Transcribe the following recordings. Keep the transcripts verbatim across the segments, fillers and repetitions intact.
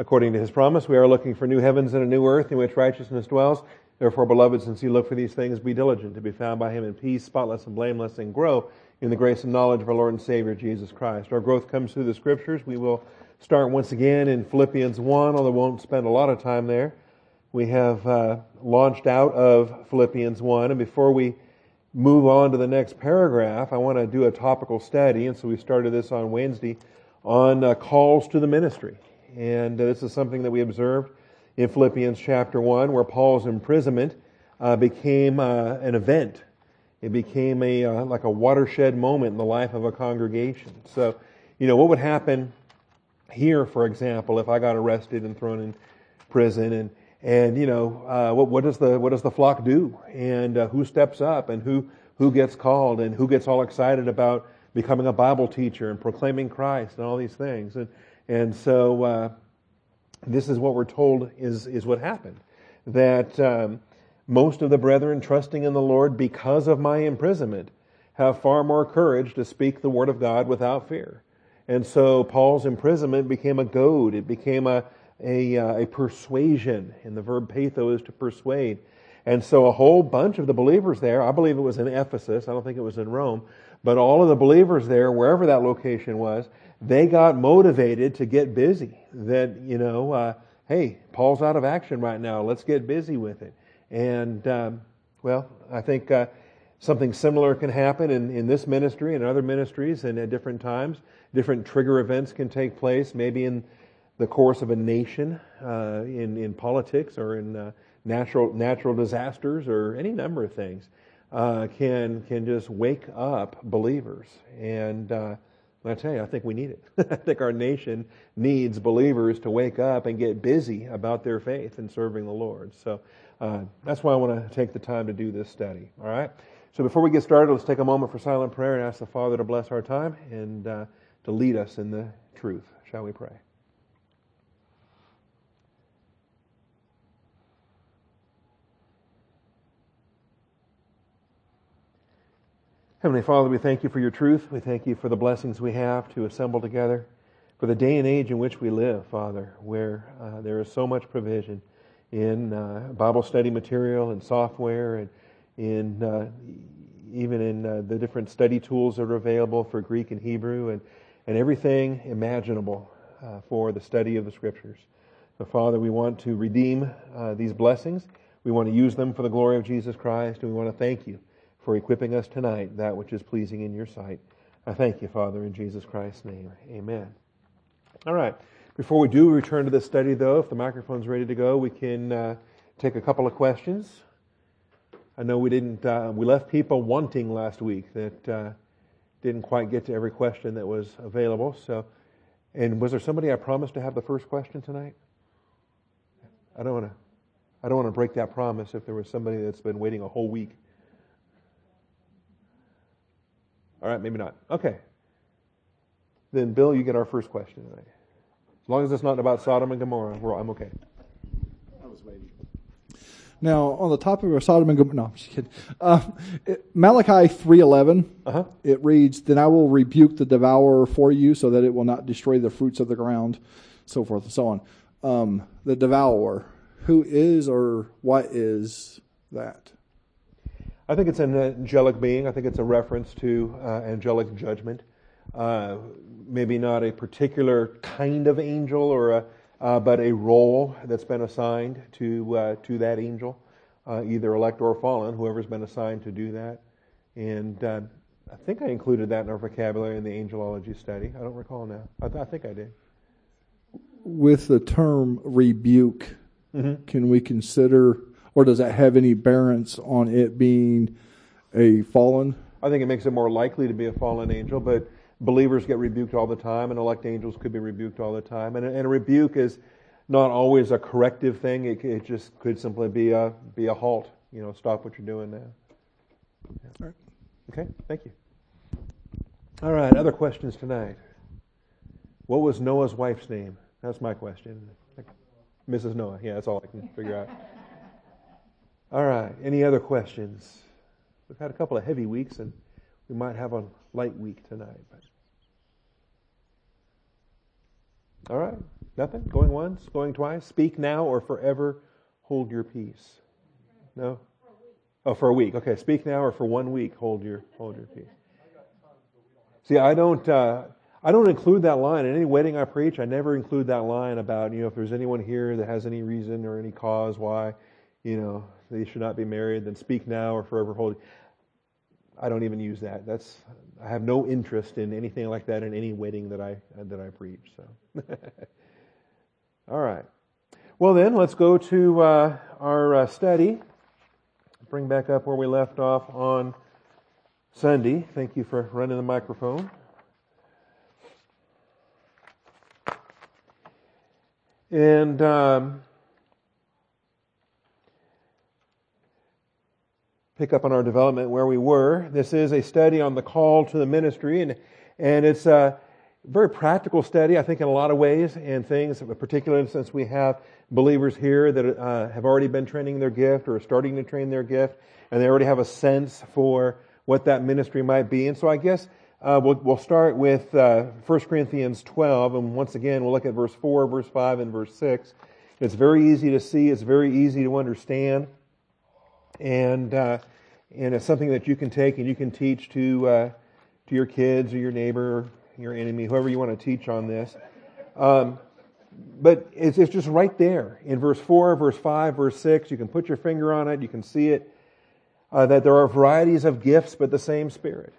according to His promise. We are looking for new heavens and a new earth in which righteousness dwells. Therefore, beloved, since you look for these things, be diligent to be found by Him in peace, spotless and blameless, and grow in the grace and knowledge of our Lord and Savior, Jesus Christ. Our growth comes through the Scriptures. We will start once again in Philippians one, although we won't spend a lot of time there. We have uh, launched out of Philippians one, and before we move on to the next paragraph, I want to do a topical study, and so we started this on Wednesday, on uh, calls to the ministry. And uh, this is something that we observed in Philippians chapter one, where Paul's imprisonment uh, became uh, an event. It became a uh, like a watershed moment in the life of a congregation. So, you know, what would happen here, for example, if I got arrested and thrown in prison, and and you know, uh, what what does the what does the flock do, and uh, who steps up, and who who gets called, and who gets all excited about becoming a Bible teacher and proclaiming Christ and all these things, and and so uh, this is what we're told is is what happened, that um, most of the brethren trusting in the Lord because of my imprisonment have far more courage to speak the word of God without fear. And so Paul's imprisonment became a goad. It became a, a, uh, a persuasion. And the verb patho is to persuade. And so a whole bunch of the believers there, I believe it was in Ephesus, I don't think it was in Rome, but all of the believers there, wherever that location was, they got motivated to get busy. That, you know, uh, hey, Paul's out of action right now. Let's get busy with it. And, um, well, I think uh, something similar can happen in, in this ministry and other ministries, and at different times. Different trigger events can take place, maybe in the course of a nation, uh, in, in politics, or in uh, natural natural disasters, or any number of things uh, can can just wake up believers. And uh, I tell you, I think we need it. I think our nation needs believers to wake up and get busy about their faith and serving the Lord. So uh, that's why I want to take the time to do this study. All right? So before we get started, let's take a moment for silent prayer and ask the Father to bless our time and uh, to lead us in the truth. Shall we pray? Heavenly Father, we thank you for your truth. We thank you for the blessings we have to assemble together, for the day and age in which we live, Father, where uh, there is so much provision in uh, Bible study material and software, and in uh, even in uh, the different study tools that are available for Greek and Hebrew, and, and everything imaginable uh, for the study of the Scriptures. So, Father, we want to redeem uh, these blessings. We want to use them for the glory of Jesus Christ, and we want to thank you for equipping us tonight, that which is pleasing in your sight. I thank you, Father, in Jesus Christ's name. Amen. All right. Before we do return to this study, though, if the microphone's ready to go, we can uh, take a couple of questions. I know we didn't, uh, we left people wanting last week, that uh, didn't quite get to every question that was available. So, and was there somebody I promised to have the first question tonight? I don't want to, I don't want to break that promise if there was somebody that's been waiting a whole week. All right, maybe not. Okay. Then, Bill, you get our first question tonight. As long as it's not about Sodom and Gomorrah, we're all, I'm okay. I was waiting. Now, on the topic of Sodom and Gomorrah, no, I'm just kidding. Uh, it, Malachi three eleven, uh-huh. It reads, "Then I will rebuke the devourer for you so that it will not destroy the fruits of the ground," so forth and so on. Um, the devourer, who is or what is that? I think it's an angelic being. I think it's a reference to uh, angelic judgment. Uh, maybe not a particular kind of angel, or a, uh, but a role that's been assigned to uh, to that angel, uh, either elect or fallen, whoever's been assigned to do that. And uh, I think I included that in our vocabulary in the angelology study. I don't recall now. I, th- I think I did. With the term rebuke, mm-hmm. Can we consider... or does that have any bearance on it being a fallen? I think it makes it more likely to be a fallen angel, but believers get rebuked all the time, and elect angels could be rebuked all the time. And a, and a rebuke is not always a corrective thing. It, it just could simply be a be a halt. You know, stop what you're doing now. Yeah. All right. Okay, thank you. All right, other questions tonight? What was Noah's wife's name? That's my question. Missus Noah. Yeah, that's all I can figure out. All right, any other questions? We've had a couple of heavy weeks, and we might have a light week tonight. But... all right, Nothing? Going once? Going twice? Speak now or forever hold your peace. No? Oh, for a week. Okay, speak now or for one week hold your hold your peace. See, I don't uh, I don't include that line. In any wedding I preach, I never include that line about, you know, if there's anyone here that has any reason or any cause why, you know, they should not be married, then speak now or forever hold. I don't even use that. That's I have no interest in anything like that in any wedding that I that I preach. So, all right. Well, then let's go to uh, our uh, study. Bring back up where we left off on Sunday. Thank you for running the microphone. And um, pick up on our development where we were. This is a study on the call to the ministry, and and it's a very practical study, I think, in a lot of ways, and things, particularly since we have believers here that uh, have already been training their gift or are starting to train their gift, and they already have a sense for what that ministry might be. And so I guess uh, we'll, we'll start with uh, First Corinthians twelve, and once again, we'll look at verse four, verse five, and verse six. It's very easy to see, it's very easy to understand, and uh, and it's something that you can take and you can teach to uh, to your kids or your neighbor, your enemy, whoever you want to teach on this. Um, but it's, it's just right there in verse four, verse five, verse six. You can put your finger on it, you can see it, uh, that there are varieties of gifts but the same Spirit.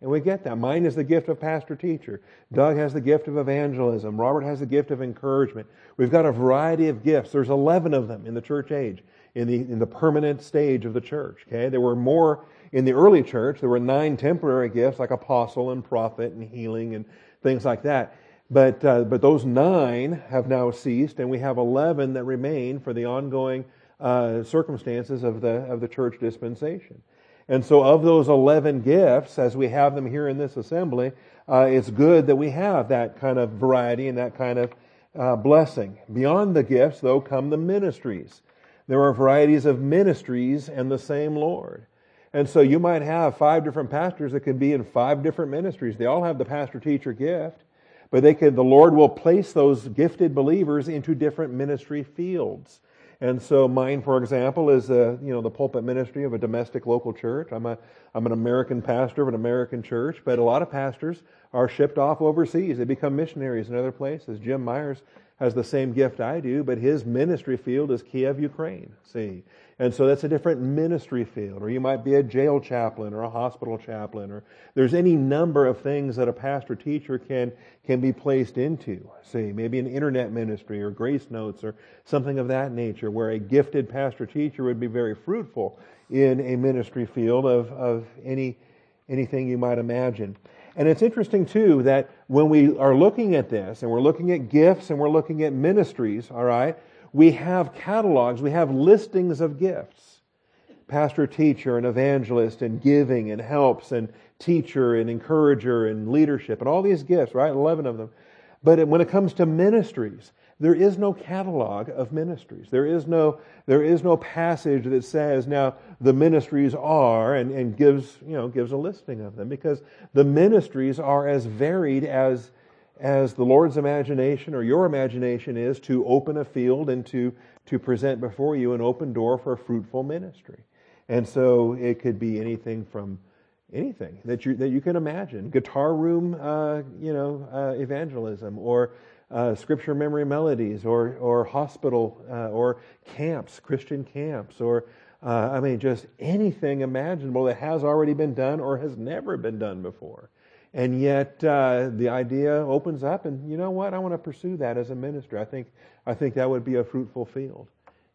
And we get that. Mine is the gift of pastor-teacher. Doug has the gift of evangelism. Robert has the gift of encouragement. We've got a variety of gifts. There's eleven of them in the church age, in the in the permanent stage of the church. Okay, there were more in the early church. There were nine temporary gifts like apostle and prophet and healing and things like that. But uh, but those nine have now ceased, and we have eleven that remain for the ongoing uh, circumstances of the of the church dispensation. And so of those eleven gifts, as we have them here in this assembly, uh, it's good that we have that kind of variety and that kind of uh, blessing. Beyond the gifts, though, come the ministries. There are varieties of ministries and the same Lord. And so you might have five different pastors that could be in five different ministries. They all have the pastor-teacher gift, but they could, the Lord will place those gifted believers into different ministry fields. And so mine, for example, is uh, you know, the pulpit ministry of a domestic local church. I'm a I'm an American pastor of an American church, but a lot of pastors are shipped off overseas. They become missionaries in other places. Jim Myers has the same gift I do, but his ministry field is Kiev, Ukraine. See, and so that's a different ministry field. Or you might be a jail chaplain or a hospital chaplain. Or there's any number of things that a pastor teacher can can be placed into. See, maybe an internet ministry or grace notes or something of that nature, where a gifted pastor teacher would be very fruitful in a ministry field of, of any anything you might imagine. And it's interesting too that when we are looking at this and we're looking at gifts and we're looking at ministries, all right, we have catalogs, we have listings of gifts. Pastor, teacher, and evangelist, and giving, and helps, and teacher, and encourager, and leadership, and all these gifts, right? eleven of them. But when it comes to ministries, there is no catalog of ministries. There is no there is no passage that says, now the ministries are, and, and gives, you know, gives a listing of them, because the ministries are as varied as as the Lord's imagination or your imagination is to open a field and to to present before you an open door for a fruitful ministry. And so it could be anything from anything that you that you can imagine. Guitar room, uh, you know, uh, evangelism, or Uh, scripture memory melodies, or or hospital, uh, or camps, Christian camps, or uh, I mean, just anything imaginable that has already been done or has never been done before. And yet uh, the idea opens up, and you know what? I want to pursue that as a minister. I think I think that would be a fruitful field,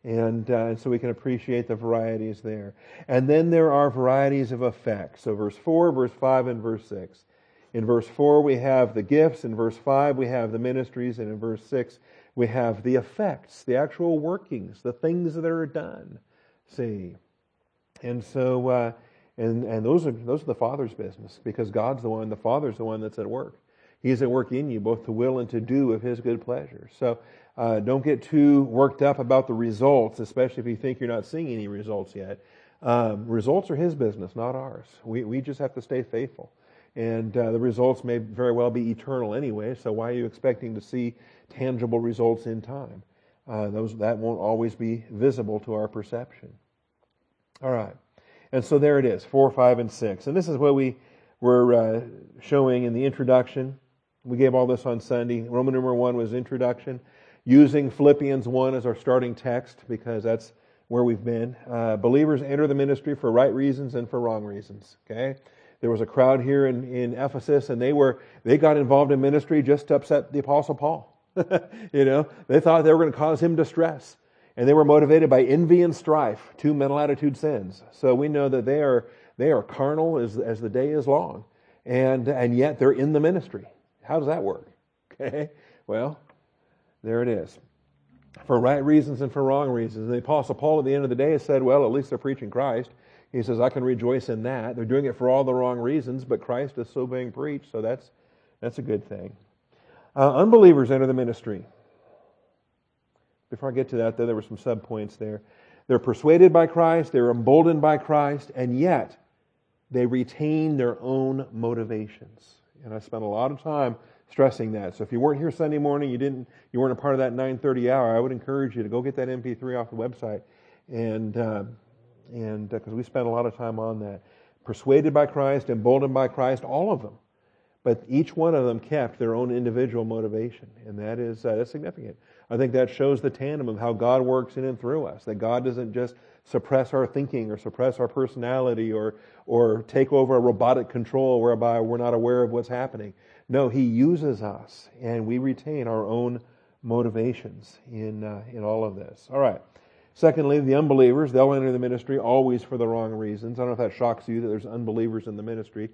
and uh, and so we can appreciate the varieties there. And then there are varieties of effects. So verse four, verse five, and verse six. In verse four, we have the gifts. In verse five, we have the ministries. And in verse six, we have the effects, the actual workings, the things that are done. See? And so, uh, and, and those are those are the Father's business, because God's the one, the Father's the one that's at work. He's at work in you, both to will and to do of His good pleasure. So uh, don't get too worked up about the results, especially if you think you're not seeing any results yet. Um, results are His business, not ours. We, we just have to stay faithful. and uh, the results may very well be eternal anyway, so why are you expecting to see tangible results in time? Uh, those that won't always be visible to our perception. All right. And so there it is, four, five, and six. And this is what we were uh, showing in the introduction. We gave all this on Sunday. Roman numeral one was introduction, using Philippians one as our starting text because that's where we've been. Uh, believers enter the ministry for right reasons and for wrong reasons. Okay, there was a crowd here in, in Ephesus, and they were they got involved in ministry just to upset the Apostle Paul. You know, they thought they were going to cause him distress, and they were motivated by envy and strife, two mental attitude sins. So we know that they are they are carnal as as the day is long, and and yet they're in the ministry. How does that work? Okay, well, there it is, for right reasons and for wrong reasons. And the Apostle Paul, at the end of the day, said, "Well, at least they're preaching Christ." He says, "I can rejoice in that. They're doing it for all the wrong reasons, but Christ is still being preached, so that's that's a good thing." Uh, unbelievers enter the ministry. Before I get to that, though, there were some sub-points there. They're persuaded by Christ, they're emboldened by Christ, and yet they retain their own motivations. And I spent a lot of time stressing that. So if you weren't here Sunday morning, you didn't, you weren't a part of that nine thirty hour, I would encourage you to go get that M P three off the website, and uh, and because uh, we spent a lot of time on that. Persuaded by Christ, emboldened by Christ, all of them. But each one of them kept their own individual motivation, and that is uh, that's significant. I think that shows the tandem of how God works in and through us, that God doesn't just suppress our thinking or suppress our personality or or take over a robotic control whereby we're not aware of what's happening. No, He uses us, and we retain our own motivations in uh, in all of this. All right. Secondly, the unbelievers, they'll enter the ministry always for the wrong reasons. I don't know if that shocks you that there's unbelievers in the ministry.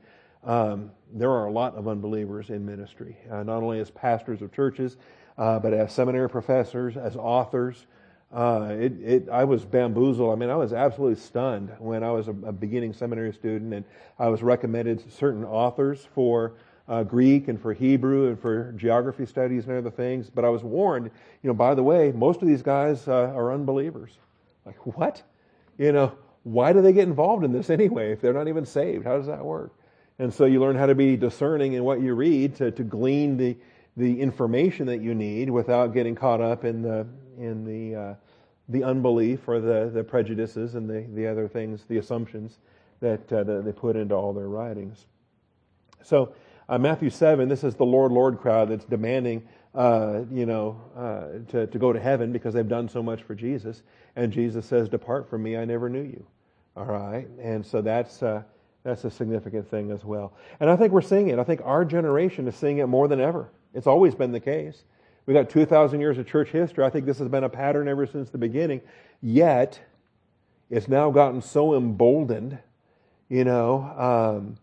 Um, there are a lot of unbelievers in ministry, uh, not only as pastors of churches, uh, but as seminary professors, as authors. Uh, it, it, I was bamboozled. I mean, I was absolutely stunned when I was a, a beginning seminary student, and I was recommended certain authors for uh, Greek and for Hebrew and for geography studies and other things. But I was warned, you know, by the way, most of these guys uh, are unbelievers. Like, what? You know, why do they get involved in this anyway if they're not even saved? How does that work? And so you learn how to be discerning in what you read to, to glean the the information that you need without getting caught up in the in the uh, the unbelief or the, the prejudices and the, the other things, the assumptions that, uh, that they put into all their writings. So uh, Matthew seven, this is the Lord, Lord crowd that's demanding uh, you know uh, to, to go to heaven because they've done so much for Jesus. And Jesus says, "Depart from me, I never knew you." All right, and so that's... Uh, That's a significant thing as well. And I think we're seeing it. I think our generation is seeing it more than ever. It's always been the case. We've got two thousand years of church history. I think this has been a pattern ever since the beginning. Yet, it's now gotten so emboldened, you know, um,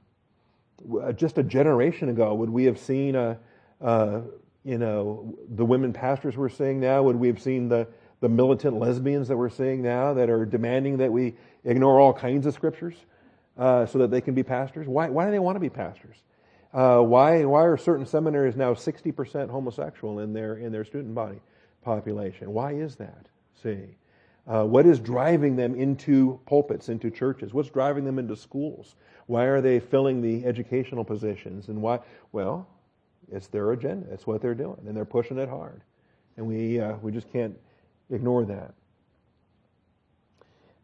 just a generation ago, would we have seen, a, uh, you know, the women pastors we're seeing now? Would we have seen the, the militant lesbians that we're seeing now that are demanding that we ignore all kinds of scriptures? Uh, so that they can be pastors? Why, why do they want to be pastors? Uh, why, why are certain seminaries now sixty percent homosexual in their in their student body population? Why is that? See, uh, what is driving them into pulpits, into churches? What's driving them into schools? Why are they filling the educational positions? And why? Well, it's their agenda. It's what they're doing, and they're pushing it hard. And we uh, we just can't ignore that.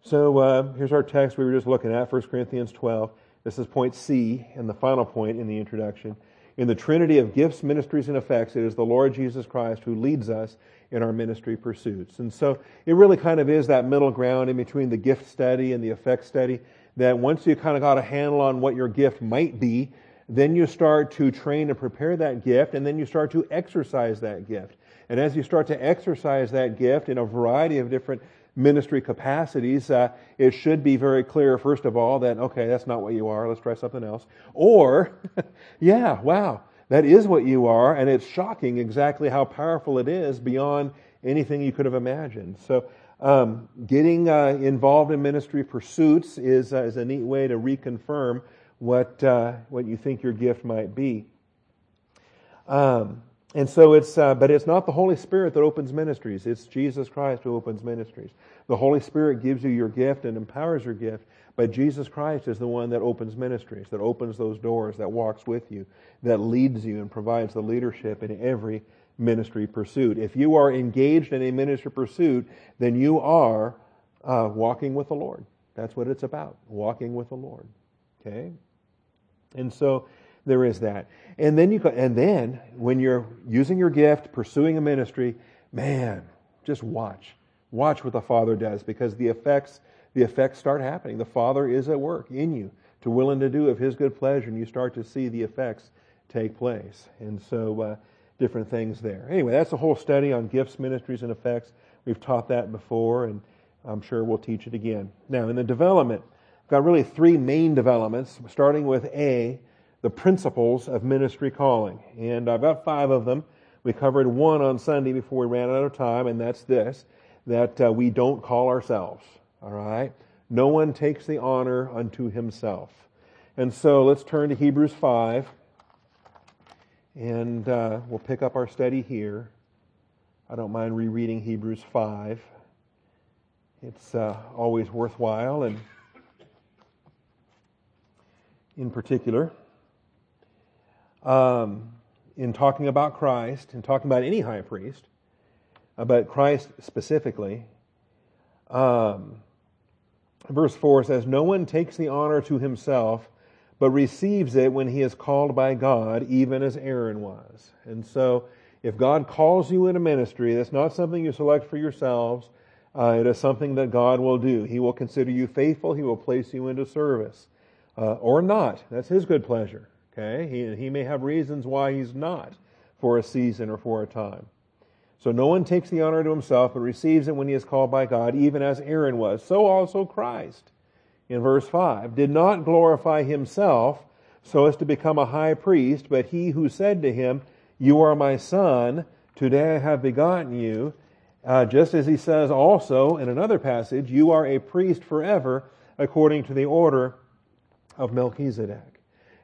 So uh, here's our text we were just looking at, First Corinthians twelve. This is point C and the final point in the introduction. In the Trinity of gifts, ministries, and effects, it is the Lord Jesus Christ who leads us in our ministry pursuits. And so it really kind of is that middle ground in between the gift study and the effect study that once you kind of got a handle on what your gift might be, then you start to train and prepare that gift, and then you start to exercise that gift. And as you start to exercise that gift in a variety of different ministry capacities, uh, it should be very clear, first of all, that, okay, that's not what you are, let's try something else. Or, yeah, wow, that is what you are, and it's shocking exactly how powerful it is beyond anything you could have imagined. So um, getting uh, involved in ministry pursuits is, uh, is a neat way to reconfirm what, uh, what you think your gift might be. Um, And so it's, uh, but it's not the Holy Spirit that opens ministries. It's Jesus Christ who opens ministries. The Holy Spirit gives you your gift and empowers your gift, but Jesus Christ is the one that opens ministries, that opens those doors, that walks with you, that leads you and provides the leadership in every ministry pursuit. If you are engaged in a ministry pursuit, then you are uh, walking with the Lord. That's what it's about, walking with the Lord. Okay? And so there is that. And then you go, and then when you're using your gift, pursuing a ministry, man, just watch. Watch what the Father does, because the effects the effects start happening. The Father is at work in you to will and to do of His good pleasure, and you start to see the effects take place. And so uh, different things there. Anyway, that's the whole study on gifts, ministries, and effects. We've taught that before, and I'm sure we'll teach it again. Now, in the development, I've got really three main developments, starting with A, the principles of ministry calling. And I've got five of them. We covered one on Sunday before we ran out of time, and that's this, that uh, we don't call ourselves, all right? No one takes the honor unto himself. And so let's turn to Hebrews five, and uh, we'll pick up our study here. I don't mind rereading Hebrews five. It's uh, always worthwhile, and in particular, Um, in talking about Christ, in talking about any high priest, uh, but Christ specifically, um, verse four says, "No one takes the honor to himself, but receives it when he is called by God, even as Aaron was." And so, if God calls you in a ministry, that's not something you select for yourselves. Uh, it is something that God will do. He will consider you faithful. He will place you into service. Uh, or not. That's His good pleasure. Okay, he, he may have reasons why he's not for a season or for a time. So no one takes the honor to himself, but receives it when he is called by God, even as Aaron was. So also Christ, in verse five, did not glorify himself so as to become a high priest, but he who said to him, "You are my son, today I have begotten you," uh, just as he says also in another passage, "You are a priest forever according to the order of Melchizedek."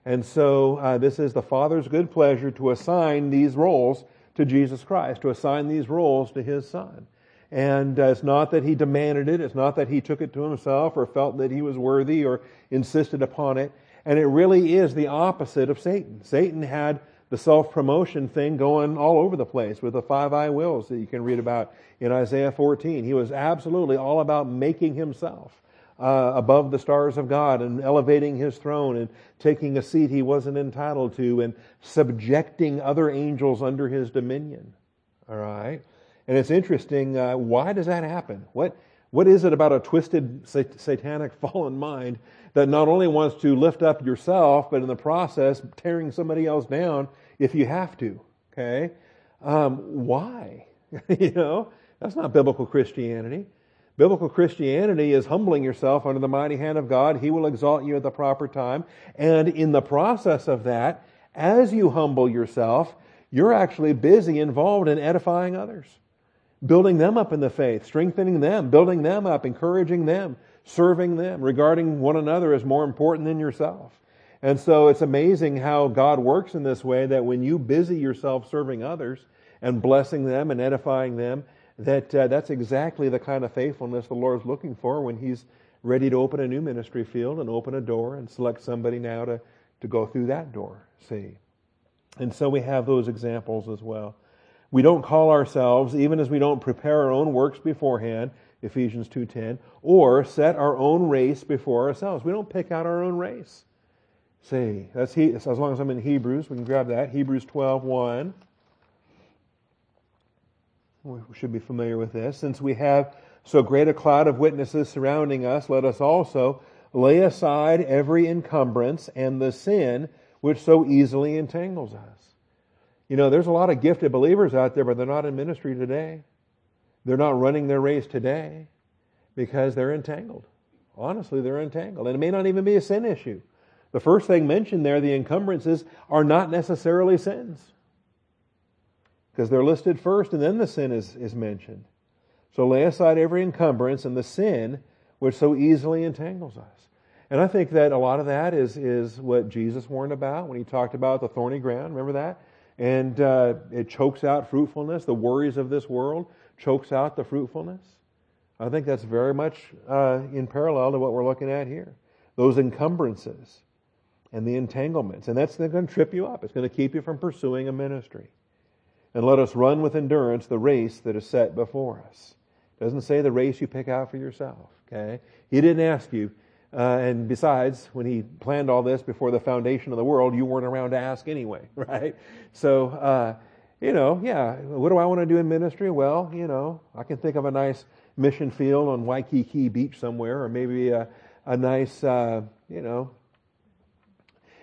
And so uh, this is the Father's good pleasure to assign these roles to Jesus Christ, to assign these roles to His Son. And uh, it's not that He demanded it, it's not that He took it to Himself or felt that He was worthy or insisted upon it. And it really is the opposite of Satan. Satan had the self-promotion thing going all over the place with the five I wills that you can read about in Isaiah fourteen. He was absolutely all about making himself Uh, above the stars of God and elevating his throne and taking a seat he wasn't entitled to and subjecting other angels under his dominion. All right? And it's interesting, uh, why does that happen? What What is it about a twisted, sat- satanic, fallen mind that not only wants to lift up yourself, but in the process tearing somebody else down if you have to? Okay? Um, why? You know? That's not biblical Christianity. Biblical Christianity is humbling yourself under the mighty hand of God. He will exalt you at the proper time. And in the process of that, as you humble yourself, you're actually busy involved in edifying others, building them up in the faith, strengthening them, building them up, encouraging them, serving them, regarding one another as more important than yourself. And so it's amazing how God works in this way, that when you busy yourself serving others and blessing them and edifying them, That uh, that's exactly the kind of faithfulness the Lord's looking for when He's ready to open a new ministry field and open a door and select somebody now to, to go through that door, see. And so we have those examples as well. We don't call ourselves, even as we don't prepare our own works beforehand, Ephesians two ten, or set our own race before ourselves. We don't pick out our own race, see. That's he, as long as I'm in Hebrews, we can grab that. Hebrews twelve one. We should be familiar with this. "Since we have so great a cloud of witnesses surrounding us, let us also lay aside every encumbrance and the sin which so easily entangles us." You know, there's a lot of gifted believers out there, but they're not in ministry today. They're not running their race today because they're entangled. Honestly, they're entangled. And it may not even be a sin issue. The first thing mentioned there, the encumbrances, are not necessarily sins, because they're listed first and then the sin is, is mentioned. "So lay aside every encumbrance and the sin which so easily entangles us." And I think that a lot of that is, is what Jesus warned about when He talked about the thorny ground. Remember that? and uh, it chokes out fruitfulness. The worries of this world chokes out the fruitfulness. I think that's very much uh, in parallel to what we're looking at here. Those encumbrances and the entanglements. And that's going to trip you up. It's going to keep you from pursuing a ministry. And let us run with endurance the race that is set before us. It doesn't say the race you pick out for yourself. Okay? He didn't ask you. Uh, and besides, when he planned all this before the foundation of the world, you weren't around to ask anyway, right? So, uh, you know, yeah, what do I want to do in ministry? Well, you know, I can think of a nice mission field on Waikiki Beach somewhere, or maybe a, a nice, uh, you know,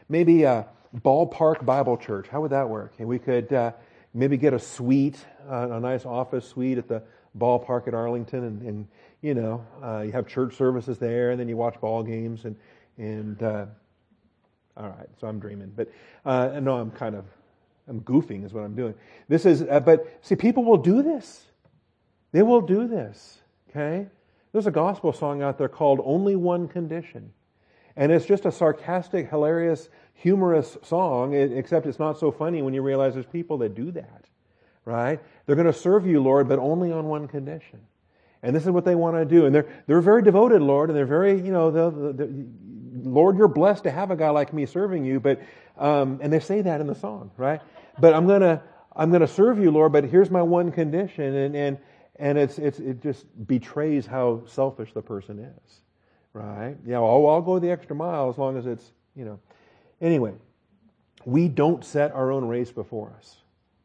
maybe a ballpark Bible church. How would that work? And we could uh, maybe get a suite, uh, a nice office suite at the ballpark at Arlington, and, and you know, uh, you have church services there, and then you watch ball games, and and uh, all right. So I'm dreaming, but uh, no, I'm kind of I'm goofing is what I'm doing. This is, uh, but see, people will do this. They will do this. Okay, there's a gospel song out there called "Only One Condition," and it's just a sarcastic, hilarious, humorous song. Except it's not so funny when you realize there's people that do that, right? They're going to serve you, Lord, but only on one condition. And this is what they want to do. And they're they're very devoted, Lord. And they're very, you know, the, the, the, Lord, you're blessed to have a guy like me serving you. But um, and they say that in the song, right? But I'm gonna I'm gonna serve you, Lord. But here's my one condition. And and and it's it's it just betrays how selfish the person is, right? Yeah, oh, I'll go the extra mile as long as it's, you know. Anyway, we don't set our own race before us.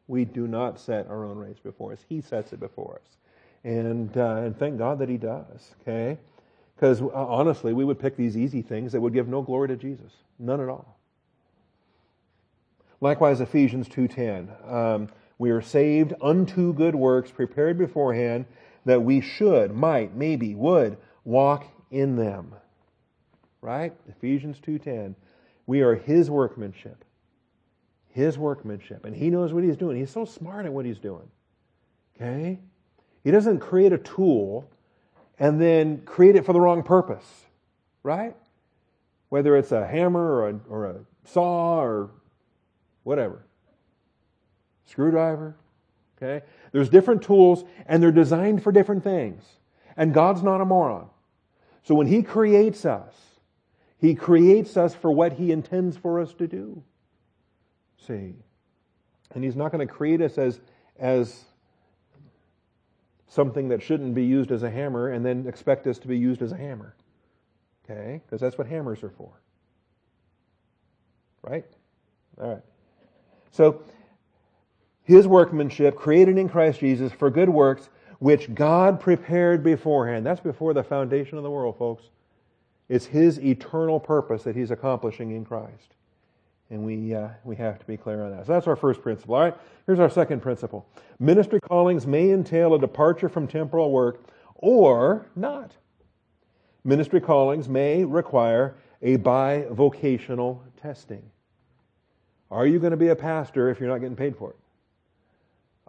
We do not set our own race before us. He sets it before us. And uh, and thank God that He does, okay? Because uh, honestly, we would pick these easy things that would give no glory to Jesus. None at all. Likewise, Ephesians two ten. Um, we are saved unto good works prepared beforehand that we should, might, maybe, would walk in them. Right? Ephesians two ten. We are His workmanship. His workmanship. And He knows what He's doing. He's so smart at what He's doing. Okay? He doesn't create a tool and then create it for the wrong purpose, right? Whether it's a hammer or a, or a saw or whatever, screwdriver, okay? There's different tools and they're designed for different things. And God's not a moron. So when He creates us, He creates us for what He intends for us to do. See? And He's not going to create us as as something that shouldn't be used as a hammer and then expect us to be used as a hammer. Okay? Because that's what hammers are for. Right? All right. So, His workmanship created in Christ Jesus for good works which God prepared beforehand. That's before the foundation of the world, folks. It's His eternal purpose that He's accomplishing in Christ. And we uh, we have to be clear on that. So that's our first principle. All right, here's our second principle. Ministry callings may entail a departure from temporal work or not. Ministry callings may require a bivocational testing. Are you going to be a pastor if you're not getting paid for it?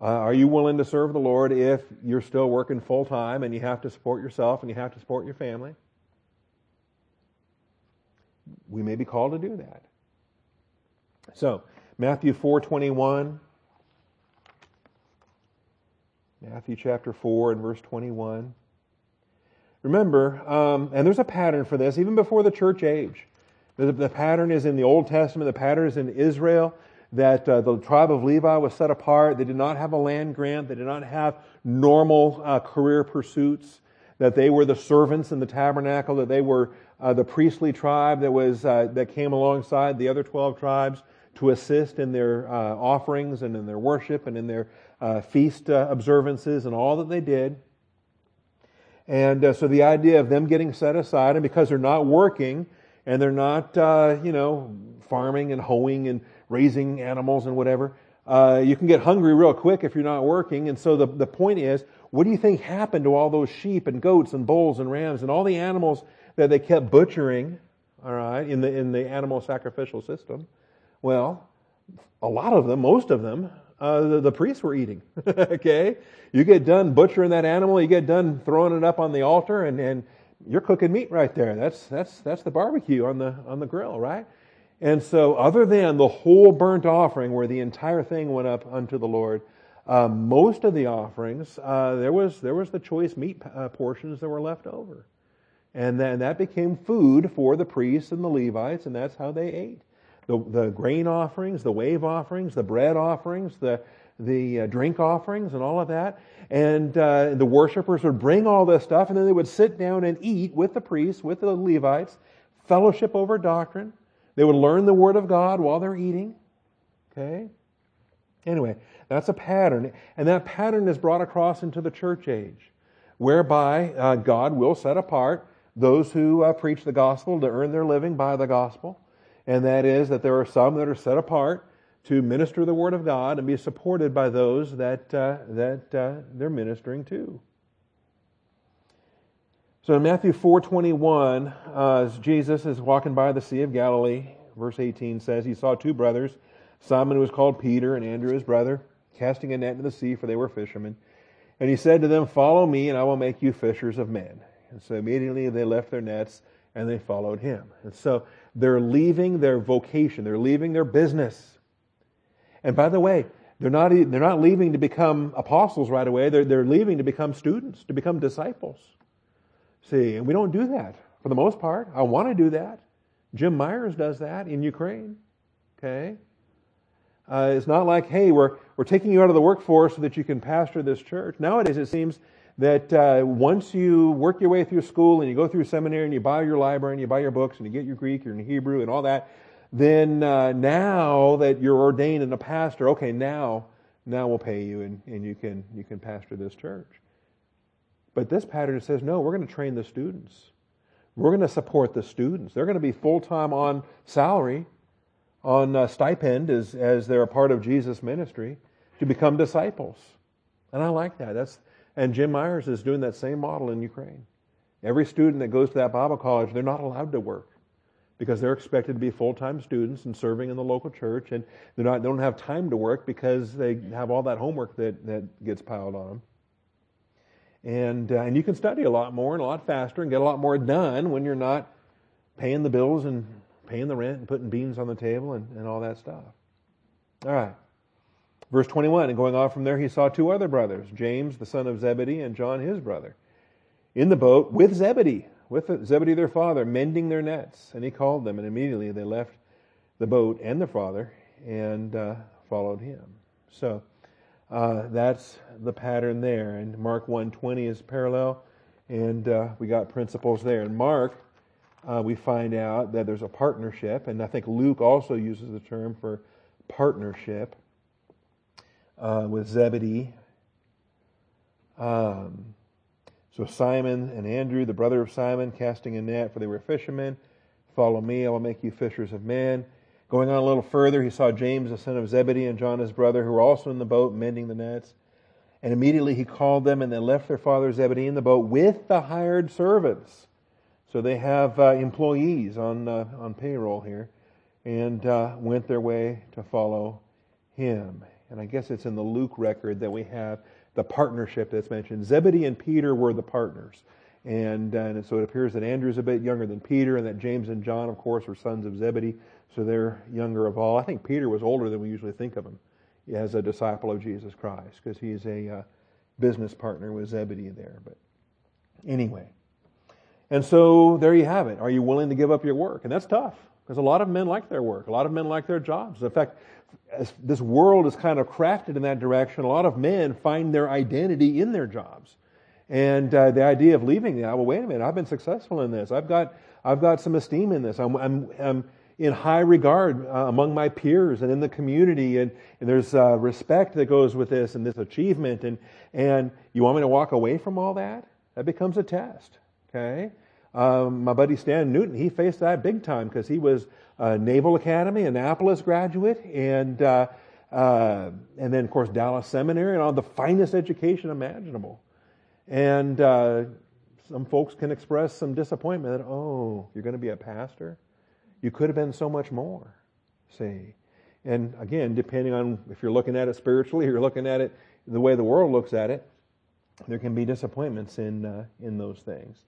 Uh, are you willing to serve the Lord if you're still working full time and you have to support yourself and you have to support your family? We may be called to do that. So, Matthew four twenty-one, Matthew chapter four and verse twenty-one. Remember, um, and there's a pattern for this, even before the church age. The, the pattern is in the Old Testament, the pattern is in Israel, that uh, the tribe of Levi was set apart. They did not have a land grant. They did not have normal uh, career pursuits. That they were the servants in the tabernacle, that they were uh, the priestly tribe that, was, uh, that came alongside the other twelve tribes to assist in their uh, offerings and in their worship and in their uh, feast uh, observances and all that they did. And uh, so the idea of them getting set aside, and because they're not working and they're not, uh, you know, farming and hoeing and raising animals and whatever, uh, you can get hungry real quick if you're not working. And so the, the point is, what do you think happened to all those sheep and goats and bulls and rams and all the animals that they kept butchering, all right, in the in the animal sacrificial system? Well, a lot of them, most of them, uh, the, the priests were eating, okay? You get done butchering that animal, you get done throwing it up on the altar, and, and you're cooking meat right there. That's that's that's the barbecue on the on the grill, right? And so other than the whole burnt offering where the entire thing went up unto the Lord, uh, most of the offerings, uh, there was there was the choice meat uh, portions that were left over. And then that became food for the priests and the Levites, and that's how they ate. The, the grain offerings, the wave offerings, the bread offerings, the the uh, drink offerings, and all of that. And uh, the worshipers would bring all this stuff, and then they would sit down and eat with the priests, with the Levites, fellowship over doctrine. They would learn the Word of God while they're eating. Okay? Anyway, that's a pattern. And that pattern is brought across into the church age, whereby uh, God will set apart those who uh, preach the gospel to earn their living by the gospel. And that is that there are some that are set apart to minister the Word of God and be supported by those that uh, that uh, they're ministering to. So in Matthew four twenty-one, uh, Jesus is walking by the Sea of Galilee. Verse eighteen says, he saw two brothers, Simon who was called Peter and Andrew his brother, casting a net into the sea, for they were fishermen. And he said to them, "Follow me, and I will make you fishers of men." And so immediately they left their nets and they followed him. And so they're leaving their vocation. They're leaving their business. And by the way, they're not, they're not leaving to become apostles right away. They're, they're leaving to become students, to become disciples. See, and we don't do that for the most part. I want to do that. Jim Myers does that in Ukraine. Okay? Uh, it's not like, hey, we're, we're taking you out of the workforce so that you can pastor this church. Nowadays it seems that uh, once you work your way through school and you go through seminary and you buy your library and you buy your books and you get your Greek and your Hebrew and all that, then uh, now that you're ordained and a pastor, okay, now now we'll pay you and, and you can you can pastor this church. But this pattern says, no, we're going to train the students. We're going to support the students. They're going to be full-time on salary, on uh, stipend as, as they're a part of Jesus' ministry, to become disciples. And I like that. That's And Jim Myers is doing that same model in Ukraine. Every student that goes to that Bible college, they're not allowed to work because they're expected to be full-time students and serving in the local church, and they're not, they don't have time to work because they have all that homework that, that gets piled on them. And, uh, and you can study a lot more and a lot faster and get a lot more done when you're not paying the bills and paying the rent and putting beans on the table and, and all that stuff. All right. Verse twenty-one, and going on from there, he saw two other brothers, James, the son of Zebedee, and John, his brother, in the boat with Zebedee, with Zebedee their father, mending their nets. And he called them, and immediately they left the boat and the father and uh, followed him. So uh, that's the pattern there. And Mark one twenty is parallel, and uh, we got principles there. In Mark, uh, we find out that there's a partnership, and I think Luke also uses the term for partnership. Uh, with Zebedee. Um, so Simon and Andrew, the brother of Simon, casting a net, for they were fishermen. Follow me, I will make you fishers of men. Going on a little further, he saw James, the son of Zebedee, and John, his brother, who were also in the boat, mending the nets. And immediately he called them, and they left their father Zebedee in the boat with the hired servants. So they have uh, employees on, uh, on payroll here, and uh, went their way to follow him. And I guess it's in the Luke record that we have the partnership that's mentioned. Zebedee and Peter were the partners. And, and so it appears that Andrew's a bit younger than Peter, and that James and John, of course, were sons of Zebedee, so they're younger of all. I think Peter was older than we usually think of him as a disciple of Jesus Christ, because he's a uh, business partner with Zebedee there. But anyway. And so there you have it. Are you willing to give up your work? And that's tough, because a lot of men like their work. A lot of men like their jobs. In fact, as this world is kind of crafted in that direction, a lot of men find their identity in their jobs. And uh, the idea of leaving that, well, wait a minute, I've been successful in this. I've got I've got some esteem in this. I'm, I'm, I'm in high regard uh, among my peers and in the community. And, and there's uh, respect that goes with this and this achievement. And, and you want me to walk away from all that? That becomes a test, okay? Um, my buddy Stan Newton, he faced that big time because he was a Naval Academy, Annapolis graduate, and uh, uh, and then, of course, Dallas Seminary, and all the finest education imaginable. And uh, some folks can express some disappointment that, oh, you're going to be a pastor? You could have been so much more, see. And again, depending on if you're looking at it spiritually or you're looking at it the way the world looks at it, there can be disappointments in uh, in those things.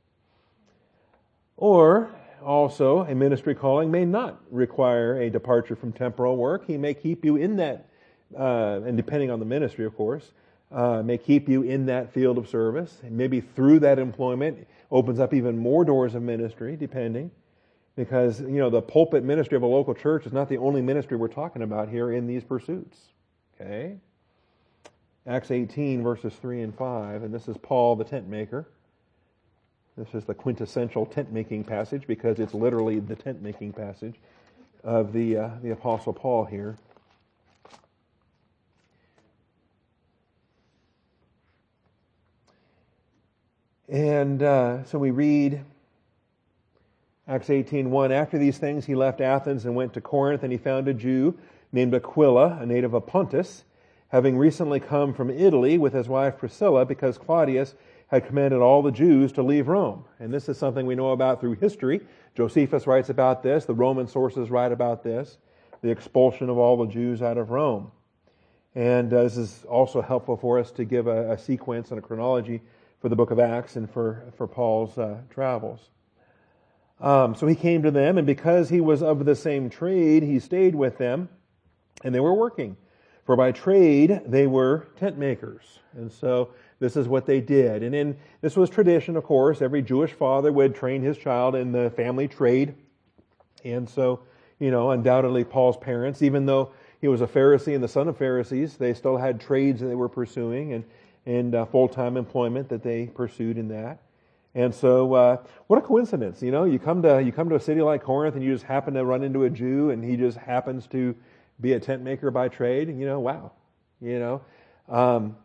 Or also, a ministry calling may not require a departure from temporal work. He may keep you in that, uh, and depending on the ministry, of course, uh, may keep you in that field of service. And maybe through that employment opens up even more doors of ministry, depending. Because, you know, the pulpit ministry of a local church is not the only ministry we're talking about here in these pursuits. Okay? Acts eighteen, verses three and five, and this is Paul the tent maker. This is the quintessential tent-making passage because it's literally the tent-making passage of the uh, the Apostle Paul here. And uh, so we read Acts eighteen one, after these things he left Athens and went to Corinth, and he found a Jew named Aquila, a native of Pontus, having recently come from Italy with his wife Priscilla, because Claudius had commanded all the Jews to leave Rome. And this is something we know about through history. Josephus writes about this. The Roman sources write about this, the expulsion of all the Jews out of Rome. And uh, this is also helpful for us to give a, a sequence and a chronology for the book of Acts and for, for Paul's uh, travels. Um, so he came to them, and because he was of the same trade, he stayed with them, and they were working. For by trade, they were tent makers. And so this is what they did. And in, this was tradition, of course. Every Jewish father would train his child in the family trade. And so, you know, undoubtedly Paul's parents, even though he was a Pharisee and the son of Pharisees, they still had trades that they were pursuing and, and uh, full-time employment that they pursued in that. And so, uh, what a coincidence, you know, you come to you come to a city like Corinth and you just happen to run into a Jew and he just happens to be a tent maker by trade. And, you know, wow, you know, um,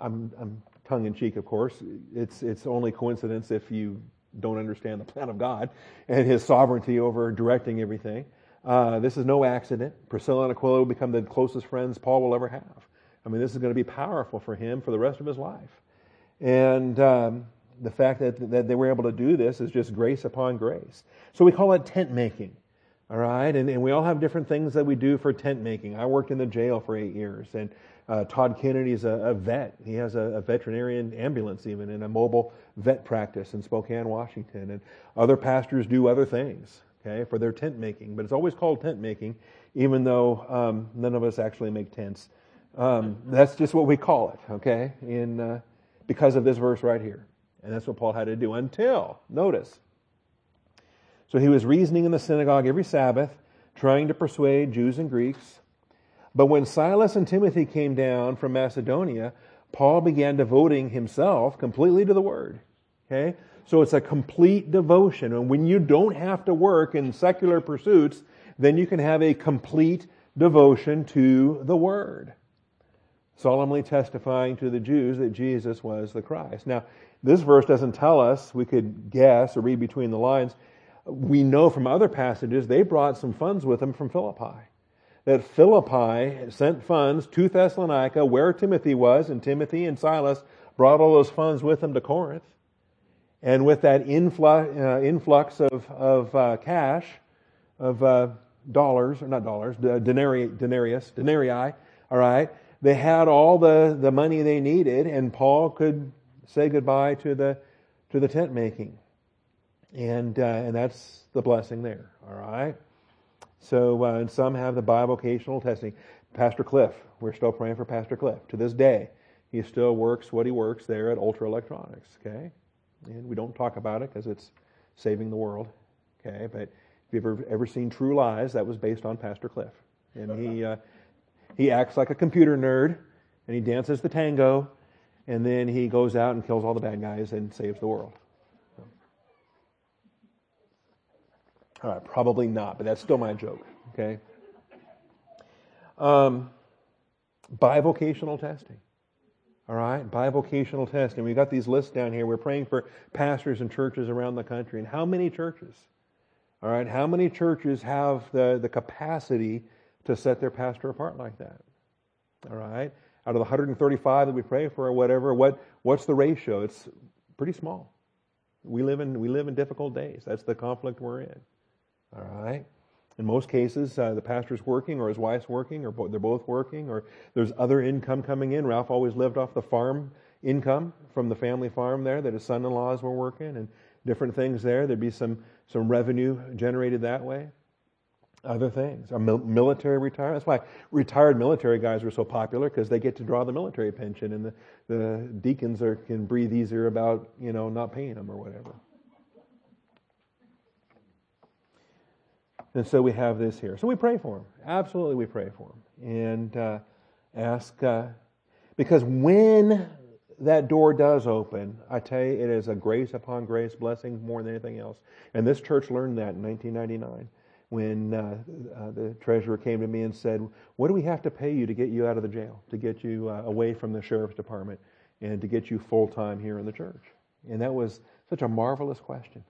I'm, I'm tongue-in-cheek, of course. It's it's only coincidence if you don't understand the plan of God and His sovereignty over directing everything. Uh, this is no accident. Priscilla and Aquila will become the closest friends Paul will ever have. I mean, this is going to be powerful for him for the rest of his life. And um, the fact that, that they were able to do this is just grace upon grace. So we call it tent making, all right? And, and we all have different things that we do for tent making. I worked in the jail for eight years, and Uh, Todd Kennedy is a, a vet. He has a, a veterinarian ambulance even and a mobile vet practice in Spokane, Washington. And other pastors do other things, okay, for their tent making. But it's always called tent making, even though um, none of us actually make tents. Um, that's just what we call it, okay, in, uh, because of this verse right here. And that's what Paul had to do until, notice. So he was reasoning in the synagogue every Sabbath, trying to persuade Jews and Greeks. But when Silas and Timothy came down from Macedonia, Paul began devoting himself completely to the Word. Okay? So it's a complete devotion. And when you don't have to work in secular pursuits, then you can have a complete devotion to the Word, solemnly testifying to the Jews that Jesus was the Christ. Now, this verse doesn't tell us. We could guess or read between the lines. We know from other passages they brought some funds with them from Philippi. That Philippi sent funds to Thessalonica where Timothy was, and Timothy and Silas brought all those funds with them to Corinth. And with that influx, uh, influx of, of uh, cash, of uh, dollars, or not dollars, denari, denarius, denarii, all right, they had all the, the money they needed, and Paul could say goodbye to the to the tent making. And, uh, and that's the blessing there, all right? So, uh, and some have the bivocational testing. Pastor Cliff, we're still praying for Pastor Cliff. To this day, he still works what he works there at Ultra Electronics, okay? And we don't talk about it because it's saving the world, okay? But if you've ever, ever seen True Lies, that was based on Pastor Cliff. And he uh, he acts like a computer nerd, and he dances the tango, and then he goes out and kills all the bad guys and saves the world. All right, probably not, but that's still my joke, okay? Um, bivocational testing, all right? Bivocational testing. We've got these lists down here. We're praying for pastors and churches around the country. And how many churches, all right, how many churches have the, the capacity to set their pastor apart like that, all right? Out of the one hundred thirty-five that we pray for or whatever, what what's the ratio? It's pretty small. We live in we live in difficult days. That's the conflict we're in. All right. In most cases, uh, the pastor's working, or his wife's working, or bo- they're both working, or there's other income coming in. Ralph always lived off the farm income from the family farm there that his son-in-laws were working, and different things there. There'd be some, some revenue generated that way. Other things. Our military retirement. That's why retired military guys were so popular, because they get to draw the military pension, and the, the deacons are, can breathe easier about, you know, not paying them or whatever. And so we have this here. So we pray for them. Absolutely, we pray for them. And uh, ask, uh, because when that door does open, I tell you, it is a grace upon grace blessing more than anything else. And this church learned that in nineteen ninety-nine. When uh, uh, the treasurer came to me and said, what do we have to pay you to get you out of the jail, to get you uh, away from the sheriff's department, and to get you full-time here in the church? And that was such a marvelous question.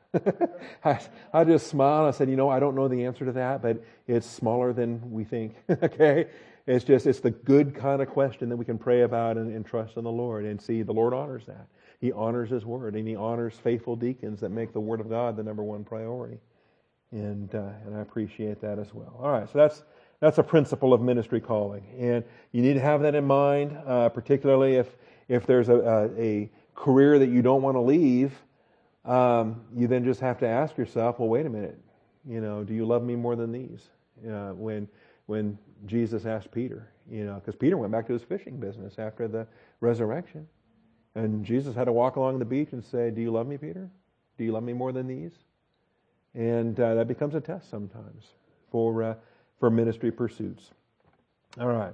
I, I just smiled. I said, you know, I don't know the answer to that, but it's smaller than we think, okay? It's just, it's the good kind of question that we can pray about and, and trust in the Lord and see the Lord honors that. He honors His Word, and He honors faithful deacons that make the Word of God the number one priority. And uh, and I appreciate that as well. All right, so that's that's a principle of ministry calling, and you need to have that in mind, uh, particularly if if there's a, a, a career that you don't want to leave. Um, you then just have to ask yourself, well, wait a minute, you know, do you love me more than these? Uh, when when Jesus asked Peter, you know, because Peter went back to his fishing business after the resurrection, and Jesus had to walk along the beach and say, do you love me, Peter? Do you love me more than these? And uh, that becomes a test sometimes for uh, for ministry pursuits. All right.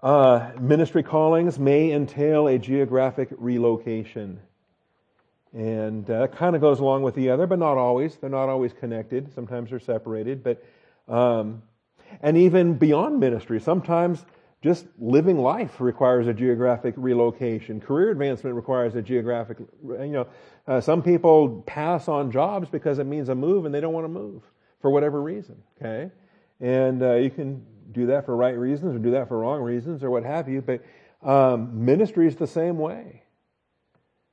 Uh, ministry callings may entail a geographic relocation. And uh, that kind of goes along with the other, but not always. They're not always connected. Sometimes they're separated. But um, and even beyond ministry, sometimes just living life requires a geographic relocation. Career advancement requires a geographic, you know, uh, some people pass on jobs because it means a move and they don't want to move for whatever reason, okay? And uh, you can do that for right reasons or do that for wrong reasons or what have you, but um, ministry is the same way.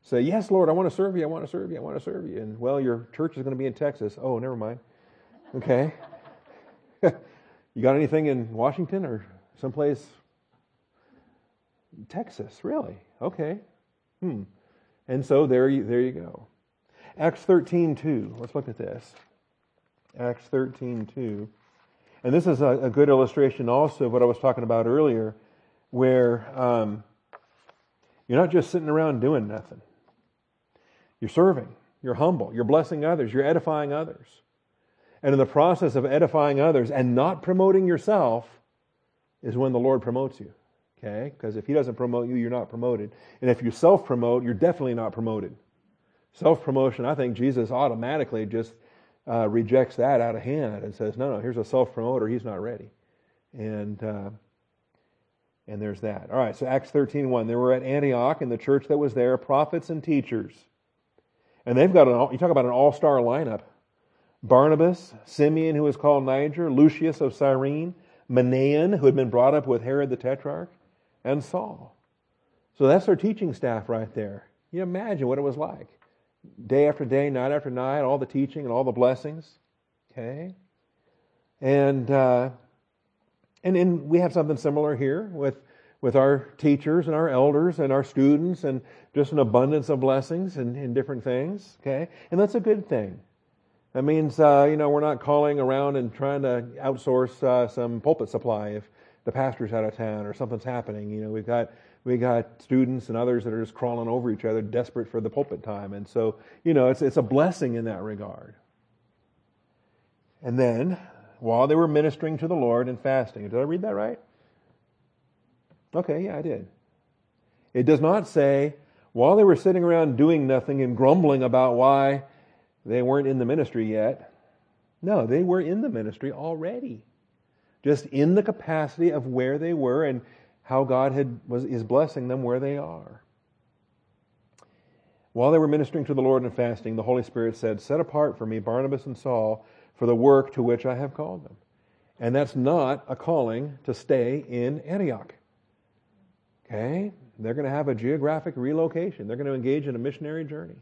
Say, yes, Lord, I want to serve you, I want to serve you, I want to serve you. And, well, your church is going to be in Texas. Oh, never mind. Okay. You got anything in Washington or someplace? Texas, really? Okay. Hmm. And so there you, there you go. Acts thirteen two. Let's look at this. Acts thirteen two. And this is a, a good illustration also of what I was talking about earlier, where um, you're not just sitting around doing nothing. You're serving. You're humble. You're blessing others. You're edifying others. And in the process of edifying others and not promoting yourself is when the Lord promotes you. Okay, because if He doesn't promote you, you're not promoted. And if you self-promote, you're definitely not promoted. Self-promotion, I think Jesus automatically just uh, rejects that out of hand and says, no, no, here's a self-promoter, he's not ready. And uh, and there's that. All right, so Acts thirteen one. They were at Antioch, and the church that was there, prophets and teachers. And they've got, an, you talk about an all-star lineup. Barnabas, Simeon, who was called Niger, Lucius of Cyrene, Manaen, who had been brought up with Herod the Tetrarch, and Saul. So that's their teaching staff right there. You imagine what it was like. Day after day, night after night, all the teaching and all the blessings. Okay? And uh, and, and we have something similar here with, with our teachers and our elders and our students and just an abundance of blessings and, and different things. Okay? And that's a good thing. That means, uh, you know, we're not calling around and trying to outsource uh, some pulpit supply if the pastor's out of town or something's happening. You know, we've got we got students and others that are just crawling over each other, desperate for the pulpit time, and so you know it's it's a blessing in that regard. And then, while they were ministering to the Lord and fasting, did I read that right? Okay, yeah, I did. It does not say while they were sitting around doing nothing and grumbling about why they weren't in the ministry yet. No, they were in the ministry already. Just in the capacity of where they were and how God had was is blessing them where they are. While they were ministering to the Lord and fasting, the Holy Spirit said, set apart for me Barnabas and Saul for the work to which I have called them. And that's not a calling to stay in Antioch. Okay? They're going to have a geographic relocation. They're going to engage in a missionary journey.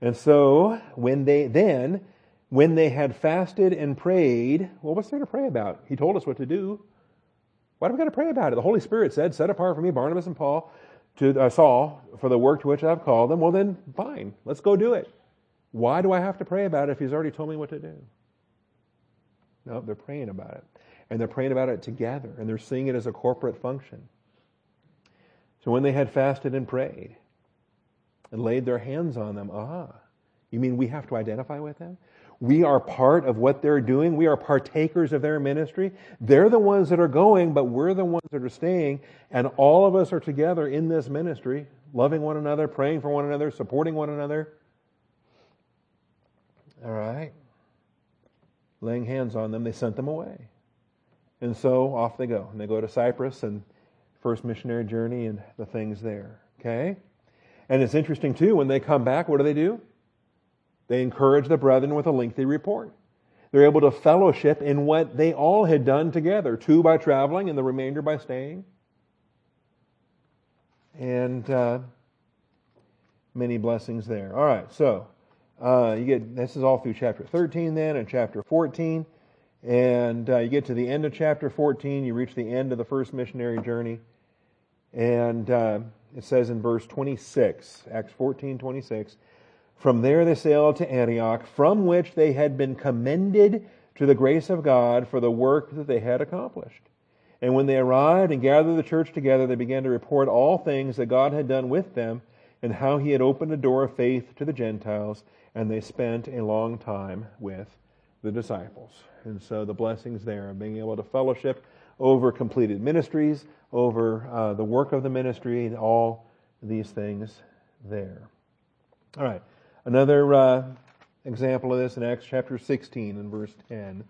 And so, when they then... When they had fasted and prayed, well, what's there to pray about? He told us what to do. Why do we got to pray about it? The Holy Spirit said, set apart for me Barnabas and Paul to uh, Saul for the work to which I've called him, well then, fine, let's go do it. Why do I have to pray about it if he's already told me what to do? No, they're praying about it. And they're praying about it together, and they're seeing it as a corporate function. So when they had fasted and prayed and laid their hands on them, ah, you mean we have to identify with them? We are part of what they're doing. We are partakers of their ministry. They're the ones that are going, but we're the ones that are staying. And all of us are together in this ministry, loving one another, praying for one another, supporting one another. All right. Laying hands on them, they sent them away. And so off they go. And they go to Cyprus and first missionary journey and the things there. Okay? And it's interesting too, when they come back, what do they do? They encourage the brethren with a lengthy report. They're able to fellowship in what they all had done together, two by traveling and the remainder by staying. And uh, many blessings there. All right, so uh, you get this is all through chapter thirteen then and chapter fourteen. And uh, you get to the end of chapter fourteen, you reach the end of the first missionary journey. And uh, it says in verse twenty-six, Acts fourteen, twenty-six, from there they sailed to Antioch, from which they had been commended to the grace of God for the work that they had accomplished. And when they arrived and gathered the church together, they began to report all things that God had done with them and how he had opened a door of faith to the Gentiles, and they spent a long time with the disciples. And so the blessings there of being able to fellowship over completed ministries, over uh, the work of the ministry, and all these things there. All right. Another uh, example of this in Acts chapter sixteen and verse ten.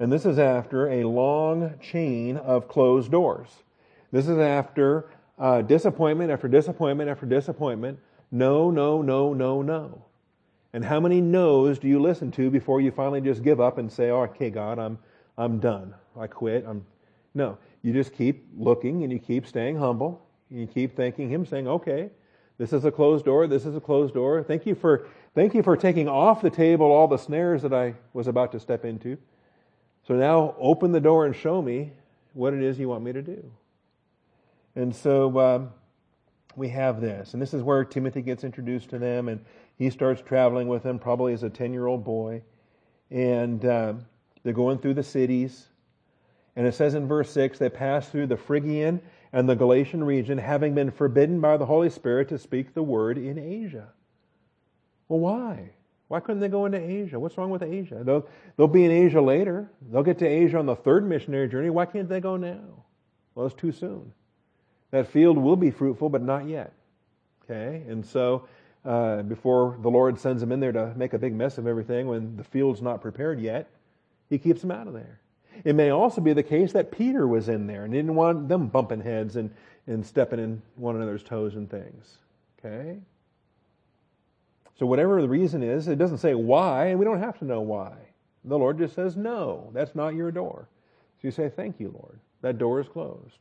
And this is after a long chain of closed doors. This is after uh, disappointment after disappointment after disappointment. No, no, no, no, no. And how many no's do you listen to before you finally just give up and say, oh, okay, God, I'm I'm done. I quit. I'm No, you just keep looking and you keep staying humble. You keep thanking him, saying, okay, this is a closed door. This is a closed door. Thank you for thank you for taking off the table all the snares that I was about to step into. So now open the door and show me what it is you want me to do. And so um, we have this. And this is where Timothy gets introduced to them. And he starts traveling with them probably as a ten-year-old boy. And um, they're going through the cities. And it says in verse six, they pass through the Phrygian and the Galatian region, having been forbidden by the Holy Spirit to speak the word in Asia. Well, why? Why couldn't they go into Asia? What's wrong with Asia? They'll, they'll be in Asia later. They'll get to Asia on the third missionary journey. Why can't they go now? Well, it's too soon. That field will be fruitful, but not yet. Okay? And so, uh, before the Lord sends them in there to make a big mess of everything when the field's not prepared yet, he keeps them out of there. It may also be the case that Peter was in there and didn't want them bumping heads and, and stepping in one another's toes and things. Okay? So whatever the reason is, it doesn't say why, and we don't have to know why. The Lord just says, no, that's not your door. So you say, thank you, Lord. That door is closed.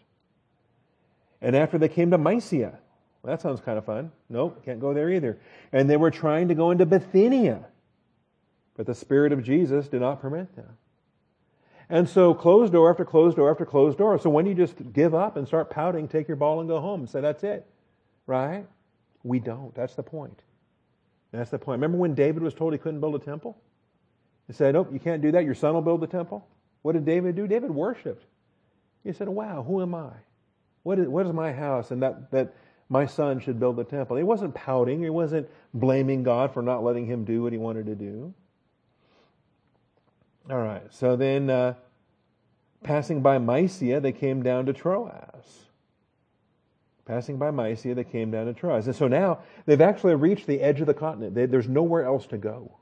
And after they came to Mysia, well, that sounds kind of fun. Nope, can't go there either. And they were trying to go into Bithynia, but the Spirit of Jesus did not permit them. And so closed door after closed door after closed door. So when you just give up and start pouting, take your ball and go home and say, that's it. Right? We don't. That's the point. That's the point. Remember when David was told he couldn't build a temple? He said, oh, you can't do that. Your son will build the temple. What did David do? David worshipped. He said, wow, who am I? What is, what is my house? And that, that my son should build the temple. He wasn't pouting. He wasn't blaming God for not letting him do what he wanted to do. All right, so then uh, passing by Mysia, they came down to Troas. Passing by Mysia, they came down to Troas. And so now they've actually reached the edge of the continent. They, there's nowhere else to go.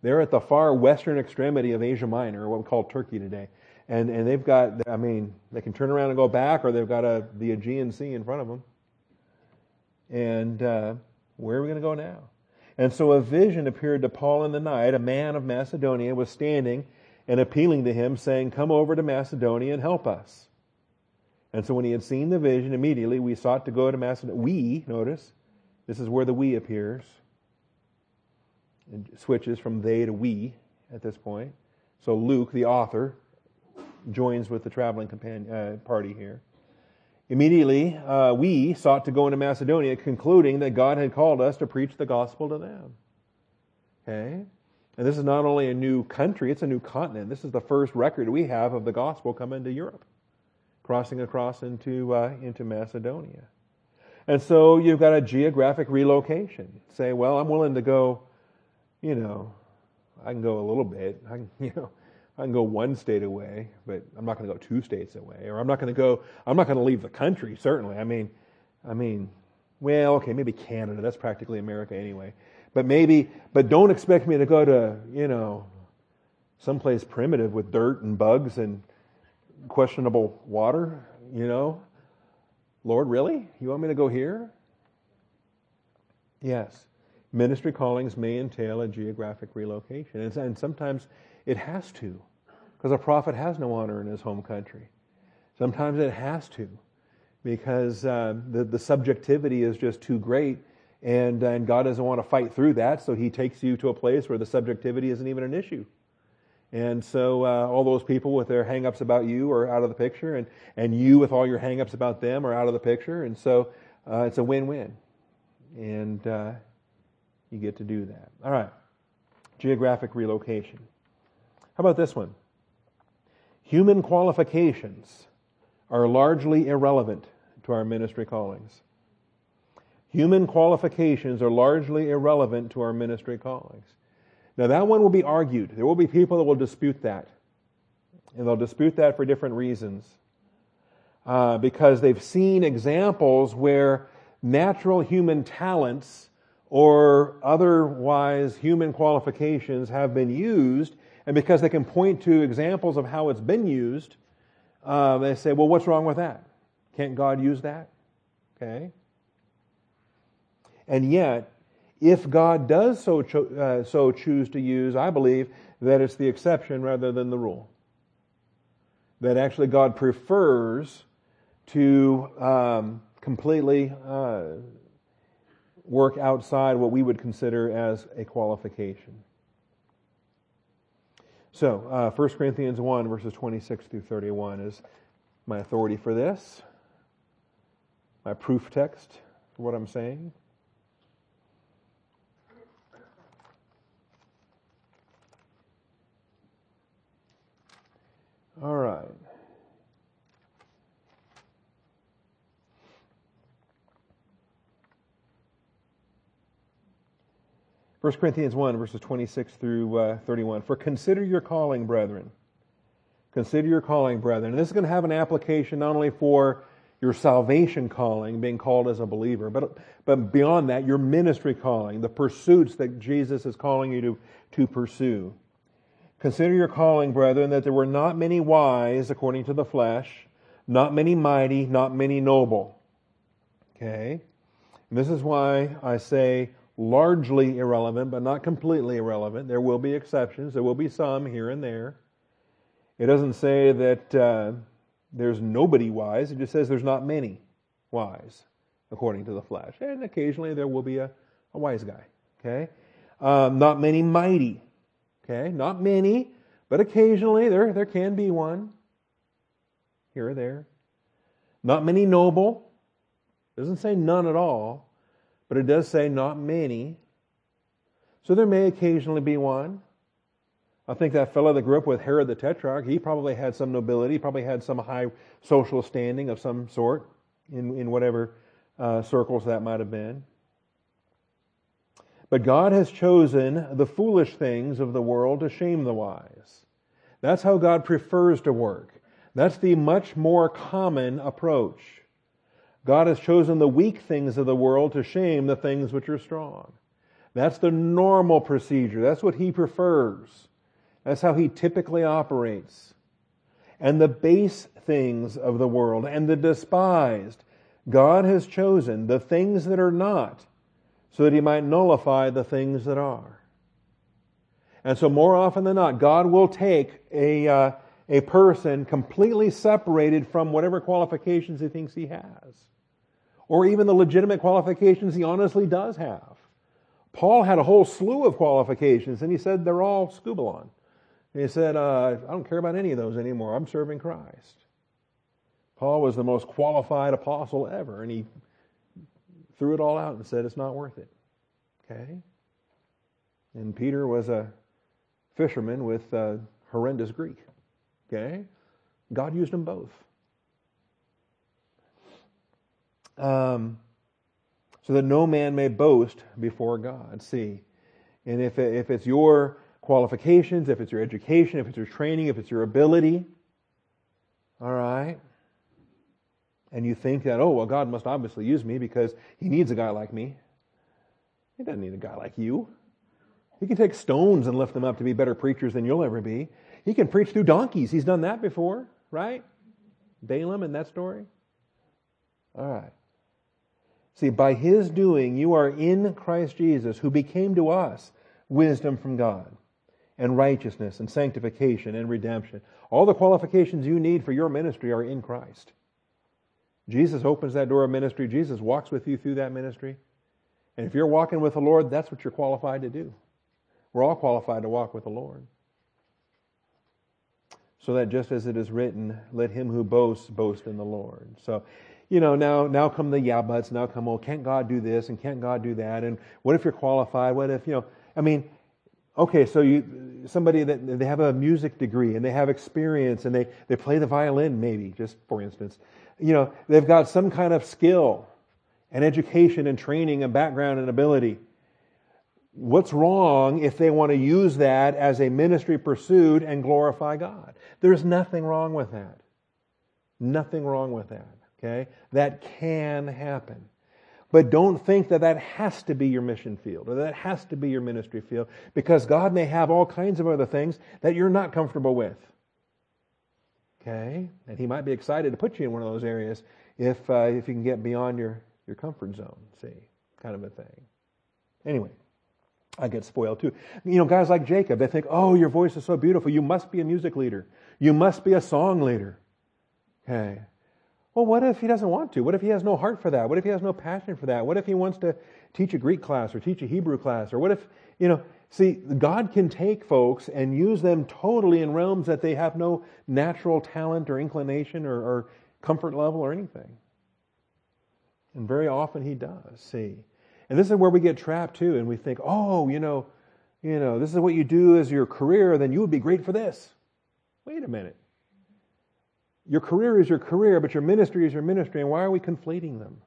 They're at the far western extremity of Asia Minor, what we call Turkey today. And and they've got, I mean, they can turn around and go back, or they've got a, the Aegean Sea in front of them. And uh, where are we going to go now? And so a vision appeared to Paul in the night. A man of Macedonia was standing and appealing to him, saying, come over to Macedonia and help us. And so when he had seen the vision, immediately we sought to go to Macedonia. We, notice, this is where the we appears. It switches from they to we at this point. So Luke, the author, joins with the traveling companion, uh, party here. Immediately, uh, we sought to go into Macedonia, concluding that God had called us to preach the gospel to them. Okay? And this is not only a new country, it's a new continent. This is the first record we have of the gospel coming to Europe, crossing across into uh, into Macedonia. And so you've got a geographic relocation. Say, well, I'm willing to go, you know, I can go a little bit. I can, you know, I can go one state away, but I'm not going to go two states away, or I'm not going to go. I'm not going to leave the country. Certainly, I mean, I mean, well, okay, maybe Canada. That's practically America anyway. But maybe, but don't expect me to go to, you know, someplace primitive with dirt and bugs and questionable water, you know. Lord, really? You want me to go here? Yes. Ministry callings may entail a geographic relocation. And, and sometimes it has to, because a prophet has no honor in his home country. Sometimes it has to, because uh, the, the subjectivity is just too great. And, and God doesn't want to fight through that, so He takes you to a place where the subjectivity isn't even an issue. And so uh, all those people with their hang-ups about you are out of the picture, and, and you with all your hang-ups about them are out of the picture, and so uh, it's a win-win. And uh, you get to do that. All right, geographic relocation. How about this one? Human qualifications are largely irrelevant to our ministry callings. Human qualifications are largely irrelevant to our ministry callings. Now that one will be argued. There will be people that will dispute that. And they'll dispute that for different reasons. Uh, because they've seen examples where natural human talents or otherwise human qualifications have been used, and because they can point to examples of how it's been used, uh, they say, well, what's wrong with that? Can't God use that? Okay. And yet, if God does so cho- uh, so choose to use, I believe that it's the exception rather than the rule. That actually God prefers to um, completely uh, work outside what we would consider as a qualification. So, uh, First Corinthians one, verses twenty-six through thirty-one is my authority for this, my proof text for what I'm saying. All right. First Corinthians one, verses twenty-six through thirty-one. For consider your calling, brethren. Consider your calling, brethren. And this is going to have an application not only for your salvation calling, being called as a believer, but, but beyond that, your ministry calling, the pursuits that Jesus is calling you to, to pursue. Consider your calling, brethren, that there were not many wise according to the flesh, not many mighty, not many noble. Okay? And this is why I say largely irrelevant, but not completely irrelevant. There will be exceptions. There will be some here and there. It doesn't say that uh, there's nobody wise. It just says there's not many wise according to the flesh. And occasionally there will be a, a wise guy. Okay? Um, not many mighty. Okay, not many, but occasionally there, there can be one here or there. Not many noble. It doesn't say none at all, but it does say not many. So there may occasionally be one. I think that fellow that grew up with Herod the Tetrarch, he probably had some nobility, he probably had some high social standing of some sort in, in whatever uh, circles that might have been. But God has chosen the foolish things of the world to shame the wise. That's how God prefers to work. That's the much more common approach. God has chosen the weak things of the world to shame the things which are strong. That's the normal procedure. That's what He prefers. That's how He typically operates. And the base things of the world and the despised, God has chosen the things that are not, so that He might nullify the things that are. And so more often than not, God will take a, uh, a person completely separated from whatever qualifications He thinks he has, or even the legitimate qualifications he honestly does have. Paul had a whole slew of qualifications, and he said they're all scubalon. And he said, uh, I don't care about any of those anymore. I'm serving Christ. Paul was the most qualified apostle ever, and he threw it all out and said, it's not worth it. Okay? And Peter was a fisherman with uh, horrendous Greek. Okay? God used them both. Um, so that no man may boast before God. See, and if if it's your qualifications, if it's your education, if it's your training, if it's your ability, all right, and you think that, oh, well, God must obviously use me because He needs a guy like me. He doesn't need a guy like you. He can take stones and lift them up to be better preachers than you'll ever be. He can preach through donkeys. He's done that before, right? Balaam in that story. All right. See, by His doing, you are in Christ Jesus, who became to us wisdom from God, and righteousness, and sanctification, and redemption. All the qualifications you need for your ministry are in Christ. Jesus opens that door of ministry. Jesus walks with you through that ministry. And if you're walking with the Lord, that's what you're qualified to do. We're all qualified to walk with the Lord. So that just as it is written, let him who boasts, boast in the Lord. So, you know, now now come the yeah buts, now come, oh, can't God do this, and can't God do that, and what if you're qualified, what if, you know, I mean, okay, so you somebody that they have a music degree, and they have experience, and they, they play the violin, maybe, just for instance, you know, they've got some kind of skill, and education, and training, and background, and ability. What's wrong if they want to use that as a ministry pursuit and glorify God? There's nothing wrong with that. Nothing wrong with that. Okay? That can happen. But don't think that that has to be your mission field or that has to be your ministry field, because God may have all kinds of other things that you're not comfortable with. Okay? And He might be excited to put you in one of those areas if uh, if you can get beyond your, your comfort zone, see? Kind of a thing. Anyway, I get spoiled too. You know, guys like Jacob, they think, oh, your voice is so beautiful. You must be a music leader. You must be a song leader. Okay? Well, what if he doesn't want to? What if he has no heart for that? What if he has no passion for that? What if he wants to teach a Greek class or teach a Hebrew class? Or what if, you know, see, God can take folks and use them totally in realms that they have no natural talent or inclination or, or comfort level or anything. And very often He does, see. And this is where we get trapped too, and we think, oh, you know, you know, this is what you do as your career, then you would be great for this. Wait a minute. Your career is your career, but your ministry is your ministry, and why are we conflating them?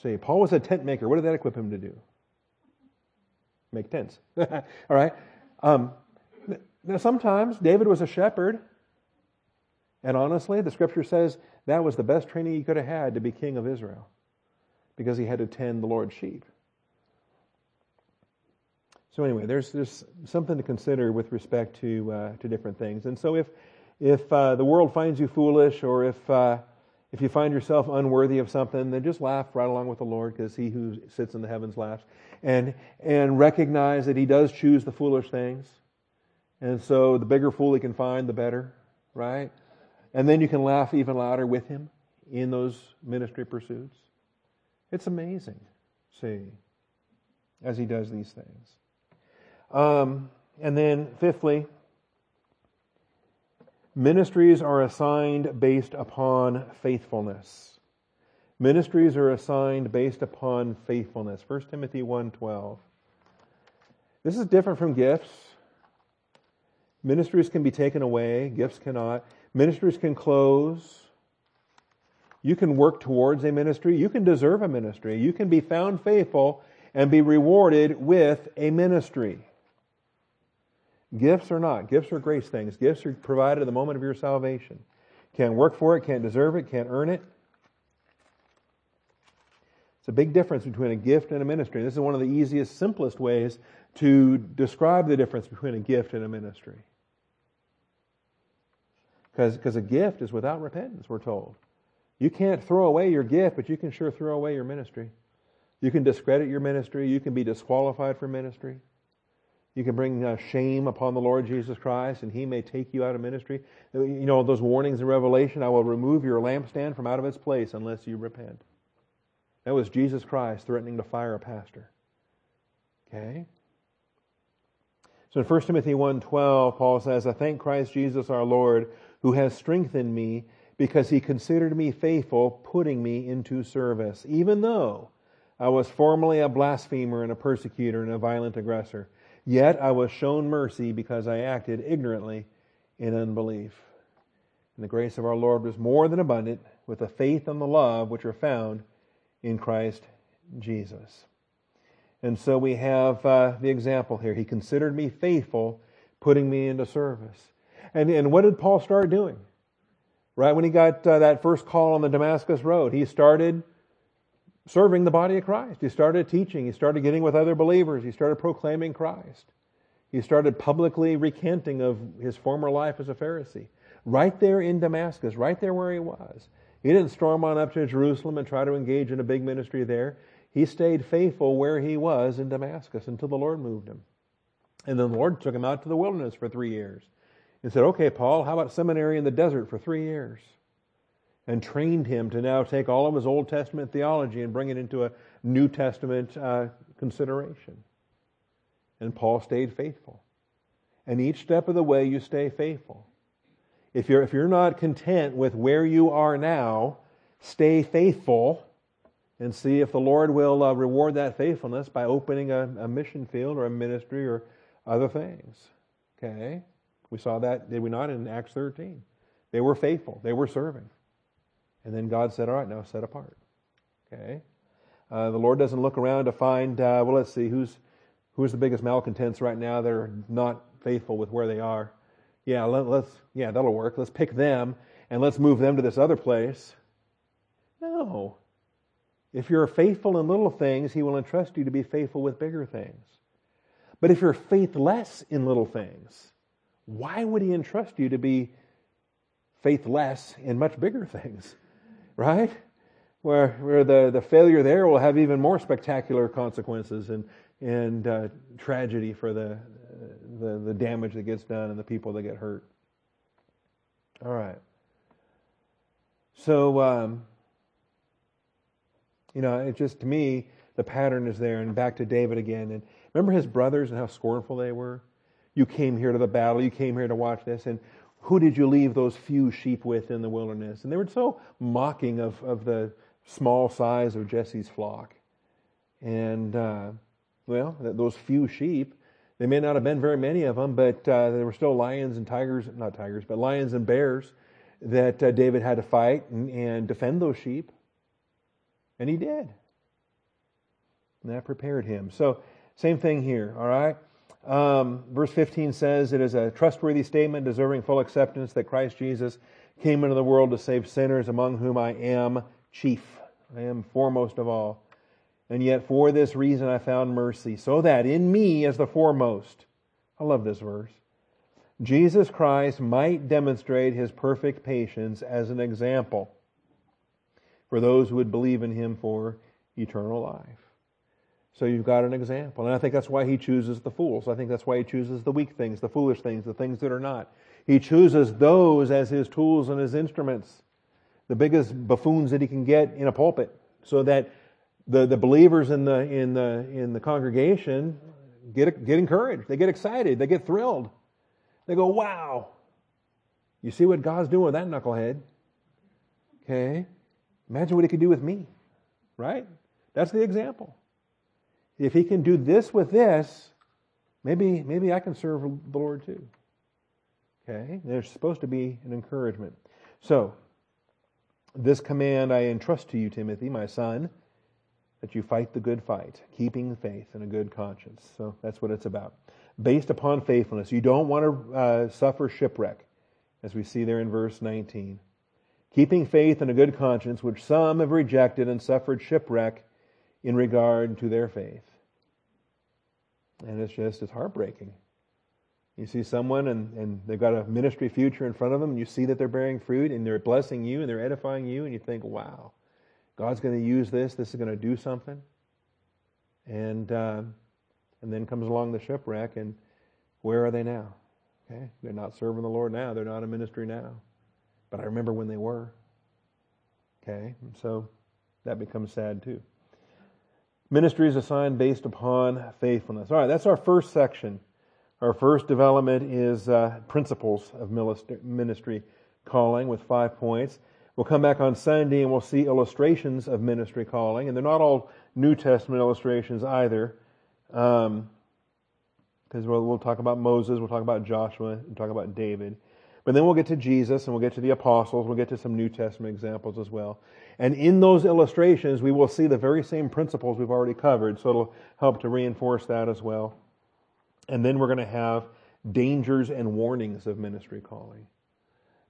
See, Paul was a tent maker. What did that equip him to do? Make tents. All right? Um, now, sometimes David was a shepherd, and honestly, the Scripture says that was the best training he could have had to be king of Israel, because he had to tend the Lord's sheep. So anyway, there's, there's something to consider with respect to, uh, to different things. And so if If uh, the world finds you foolish, or if uh, if you find yourself unworthy of something, then just laugh right along with the Lord, because He who sits in the heavens laughs. And and recognize that He does choose the foolish things. And so the bigger fool He can find, the better, right? And then you can laugh even louder with Him in those ministry pursuits. It's amazing, see, as He does these things. Um, and then fifthly, ministries are assigned based upon faithfulness. Ministries are assigned based upon faithfulness. First Timothy one twelve. This is different from gifts. Ministries can be taken away. Gifts cannot. Ministries can close. You can work towards a ministry. You can deserve a ministry. You can be found faithful and be rewarded with a ministry. Gifts are not. Gifts are grace things. Gifts are provided at the moment of your salvation. Can't work for it, can't deserve it, can't earn it. It's a big difference between a gift and a ministry. This is one of the easiest, simplest ways to describe the difference between a gift and a ministry. Because because a gift is without repentance, we're told. You can't throw away your gift, but you can sure throw away your ministry. You can discredit your ministry. You can be disqualified for ministry. You can bring uh, shame upon the Lord Jesus Christ, and He may take you out of ministry. You know, those warnings in Revelation, I will remove your lampstand from out of its place unless you repent. That was Jesus Christ threatening to fire a pastor. Okay? So in First Timothy one twelve, Paul says, I thank Christ Jesus our Lord, who has strengthened me, because he considered me faithful, putting me into service, even though I was formerly a blasphemer and a persecutor and a violent aggressor. Yet I was shown mercy because I acted ignorantly in unbelief. And the grace of our Lord was more than abundant with the faith and the love which are found in Christ Jesus. And so we have uh, the example here. He considered me faithful, putting me into service. And, and what did Paul start doing? Right when he got uh, that first call on the Damascus Road, he started serving the body of Christ. He started teaching. He started getting with other believers. He started proclaiming Christ. He started publicly recanting of his former life as a Pharisee. Right there in Damascus, right there where he was. He didn't storm on up to Jerusalem and try to engage in a big ministry there. He stayed faithful where he was in Damascus until the Lord moved him. And then the Lord took him out to the wilderness for three years and said, okay, Paul, how about seminary in the desert for three years? And trained him to now take all of his Old Testament theology and bring it into a New Testament uh, consideration. And Paul stayed faithful. And each step of the way you stay faithful. If you're, if you're not content with where you are now, stay faithful and see if the Lord will uh, reward that faithfulness by opening a, a mission field or a ministry or other things. Okay? We saw that, did we not, in Acts thirteen. They were faithful. They were serving. And then God said, all right, now set apart. Okay? Uh, the Lord doesn't look around to find, uh, well, let's see, who's, who's the biggest malcontents right now that are not faithful with where they are? Yeah, let, let's, yeah, that'll work. Let's pick them and let's move them to this other place. No. If you're faithful in little things, He will entrust you to be faithful with bigger things. But if you're faithless in little things, why would He entrust you to be faithless in much bigger things? Right? Where where the, the failure there will have even more spectacular consequences and and uh, tragedy for the The, the damage that gets done and the people that get hurt. All right. So, um, you know, it just, to me, the pattern is there. And back to David again. And remember his brothers and how scornful they were? You came here to the battle. You came here to watch this. And who did you leave those few sheep with in the wilderness? And they were so mocking of, of the small size of Jesse's flock. And, uh, well, those few sheep, they may not have been very many of them, but uh, there were still lions and tigers, not tigers, but lions and bears that uh, David had to fight and, and defend those sheep. And he did. And that prepared him. So, same thing here, all right? Um, verse fifteen says, it is a trustworthy statement deserving full acceptance that Christ Jesus came into the world to save sinners, among whom I am chief. I am foremost of all. And yet for this reason I found mercy, so that in me as the foremost, I love this verse, Jesus Christ might demonstrate His perfect patience as an example for those who would believe in Him for eternal life. So you've got an example. And I think that's why He chooses the fools. I think that's why He chooses the weak things, the foolish things, the things that are not. He chooses those as His tools and His instruments, the biggest buffoons that He can get in a pulpit, so that The the believers in the in the in the congregation get get encouraged. They get excited. They get thrilled. They go, "Wow! You see what God's doing with that knucklehead? Okay, imagine what He could do with me, right? That's the example. If He can do this with this, maybe maybe I can serve the Lord too. Okay, there's supposed to be an encouragement. So, this command I entrust to you, Timothy, my son, that you fight the good fight, keeping faith and a good conscience. So that's what it's about. Based upon faithfulness. You don't want to uh, suffer shipwreck, as we see there in verse nineteen. Keeping faith and a good conscience, which some have rejected and suffered shipwreck in regard to their faith. And it's just, it's heartbreaking. You see someone and, and they've got a ministry future in front of them, and you see that they're bearing fruit, and they're blessing you, and they're edifying you, and you think, wow, God's going to use this. This is going to do something. And uh, and then comes along the shipwreck, and where are they now? Okay, they're not serving the Lord now. They're not in ministry now. But I remember when they were. Okay, and so that becomes sad too. Ministry is assigned based upon faithfulness. All right, that's our first section. Our first development is uh, principles of ministry, calling with five points. We'll come back on Sunday and we'll see illustrations of ministry calling, and they're not all New Testament illustrations either, because um, we'll, we'll talk about Moses, we'll talk about Joshua, we'll talk about David. But then we'll get to Jesus, and we'll get to the apostles, we'll get to some New Testament examples as well. And in those illustrations, we will see the very same principles we've already covered, so it'll help to reinforce that as well. And then we're going to have dangers and warnings of ministry calling.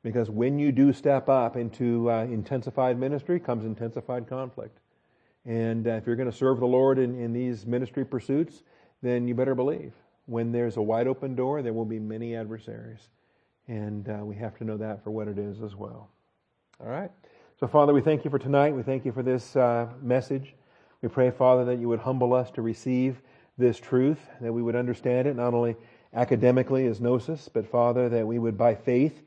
Because when you do step up into uh, intensified ministry comes intensified conflict. And uh, if you're going to serve the Lord in, in these ministry pursuits, then you better believe when there's a wide open door, there will be many adversaries. And uh, we have to know that for what it is as well. All right. So, Father, we thank you for tonight. We thank you for this uh, message. We pray, Father, that you would humble us to receive this truth, that we would understand it not only academically as gnosis, but, Father, that we would by faith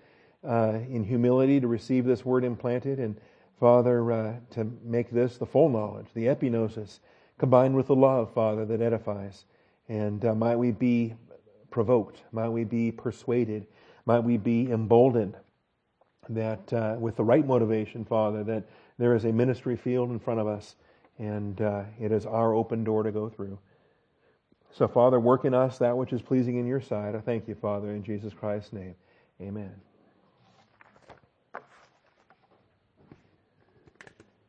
uh, in humility to receive this word implanted, and, Father, uh, to make this the full knowledge, the epignosis, combined with the love, Father, that edifies. And uh, might we be provoked, might we be persuaded, might we be emboldened that uh, with the right motivation, Father, that there is a ministry field in front of us, and uh, it is our open door to go through. So, Father, work in us that which is pleasing in your sight. I thank you, Father, in Jesus Christ's name. Amen.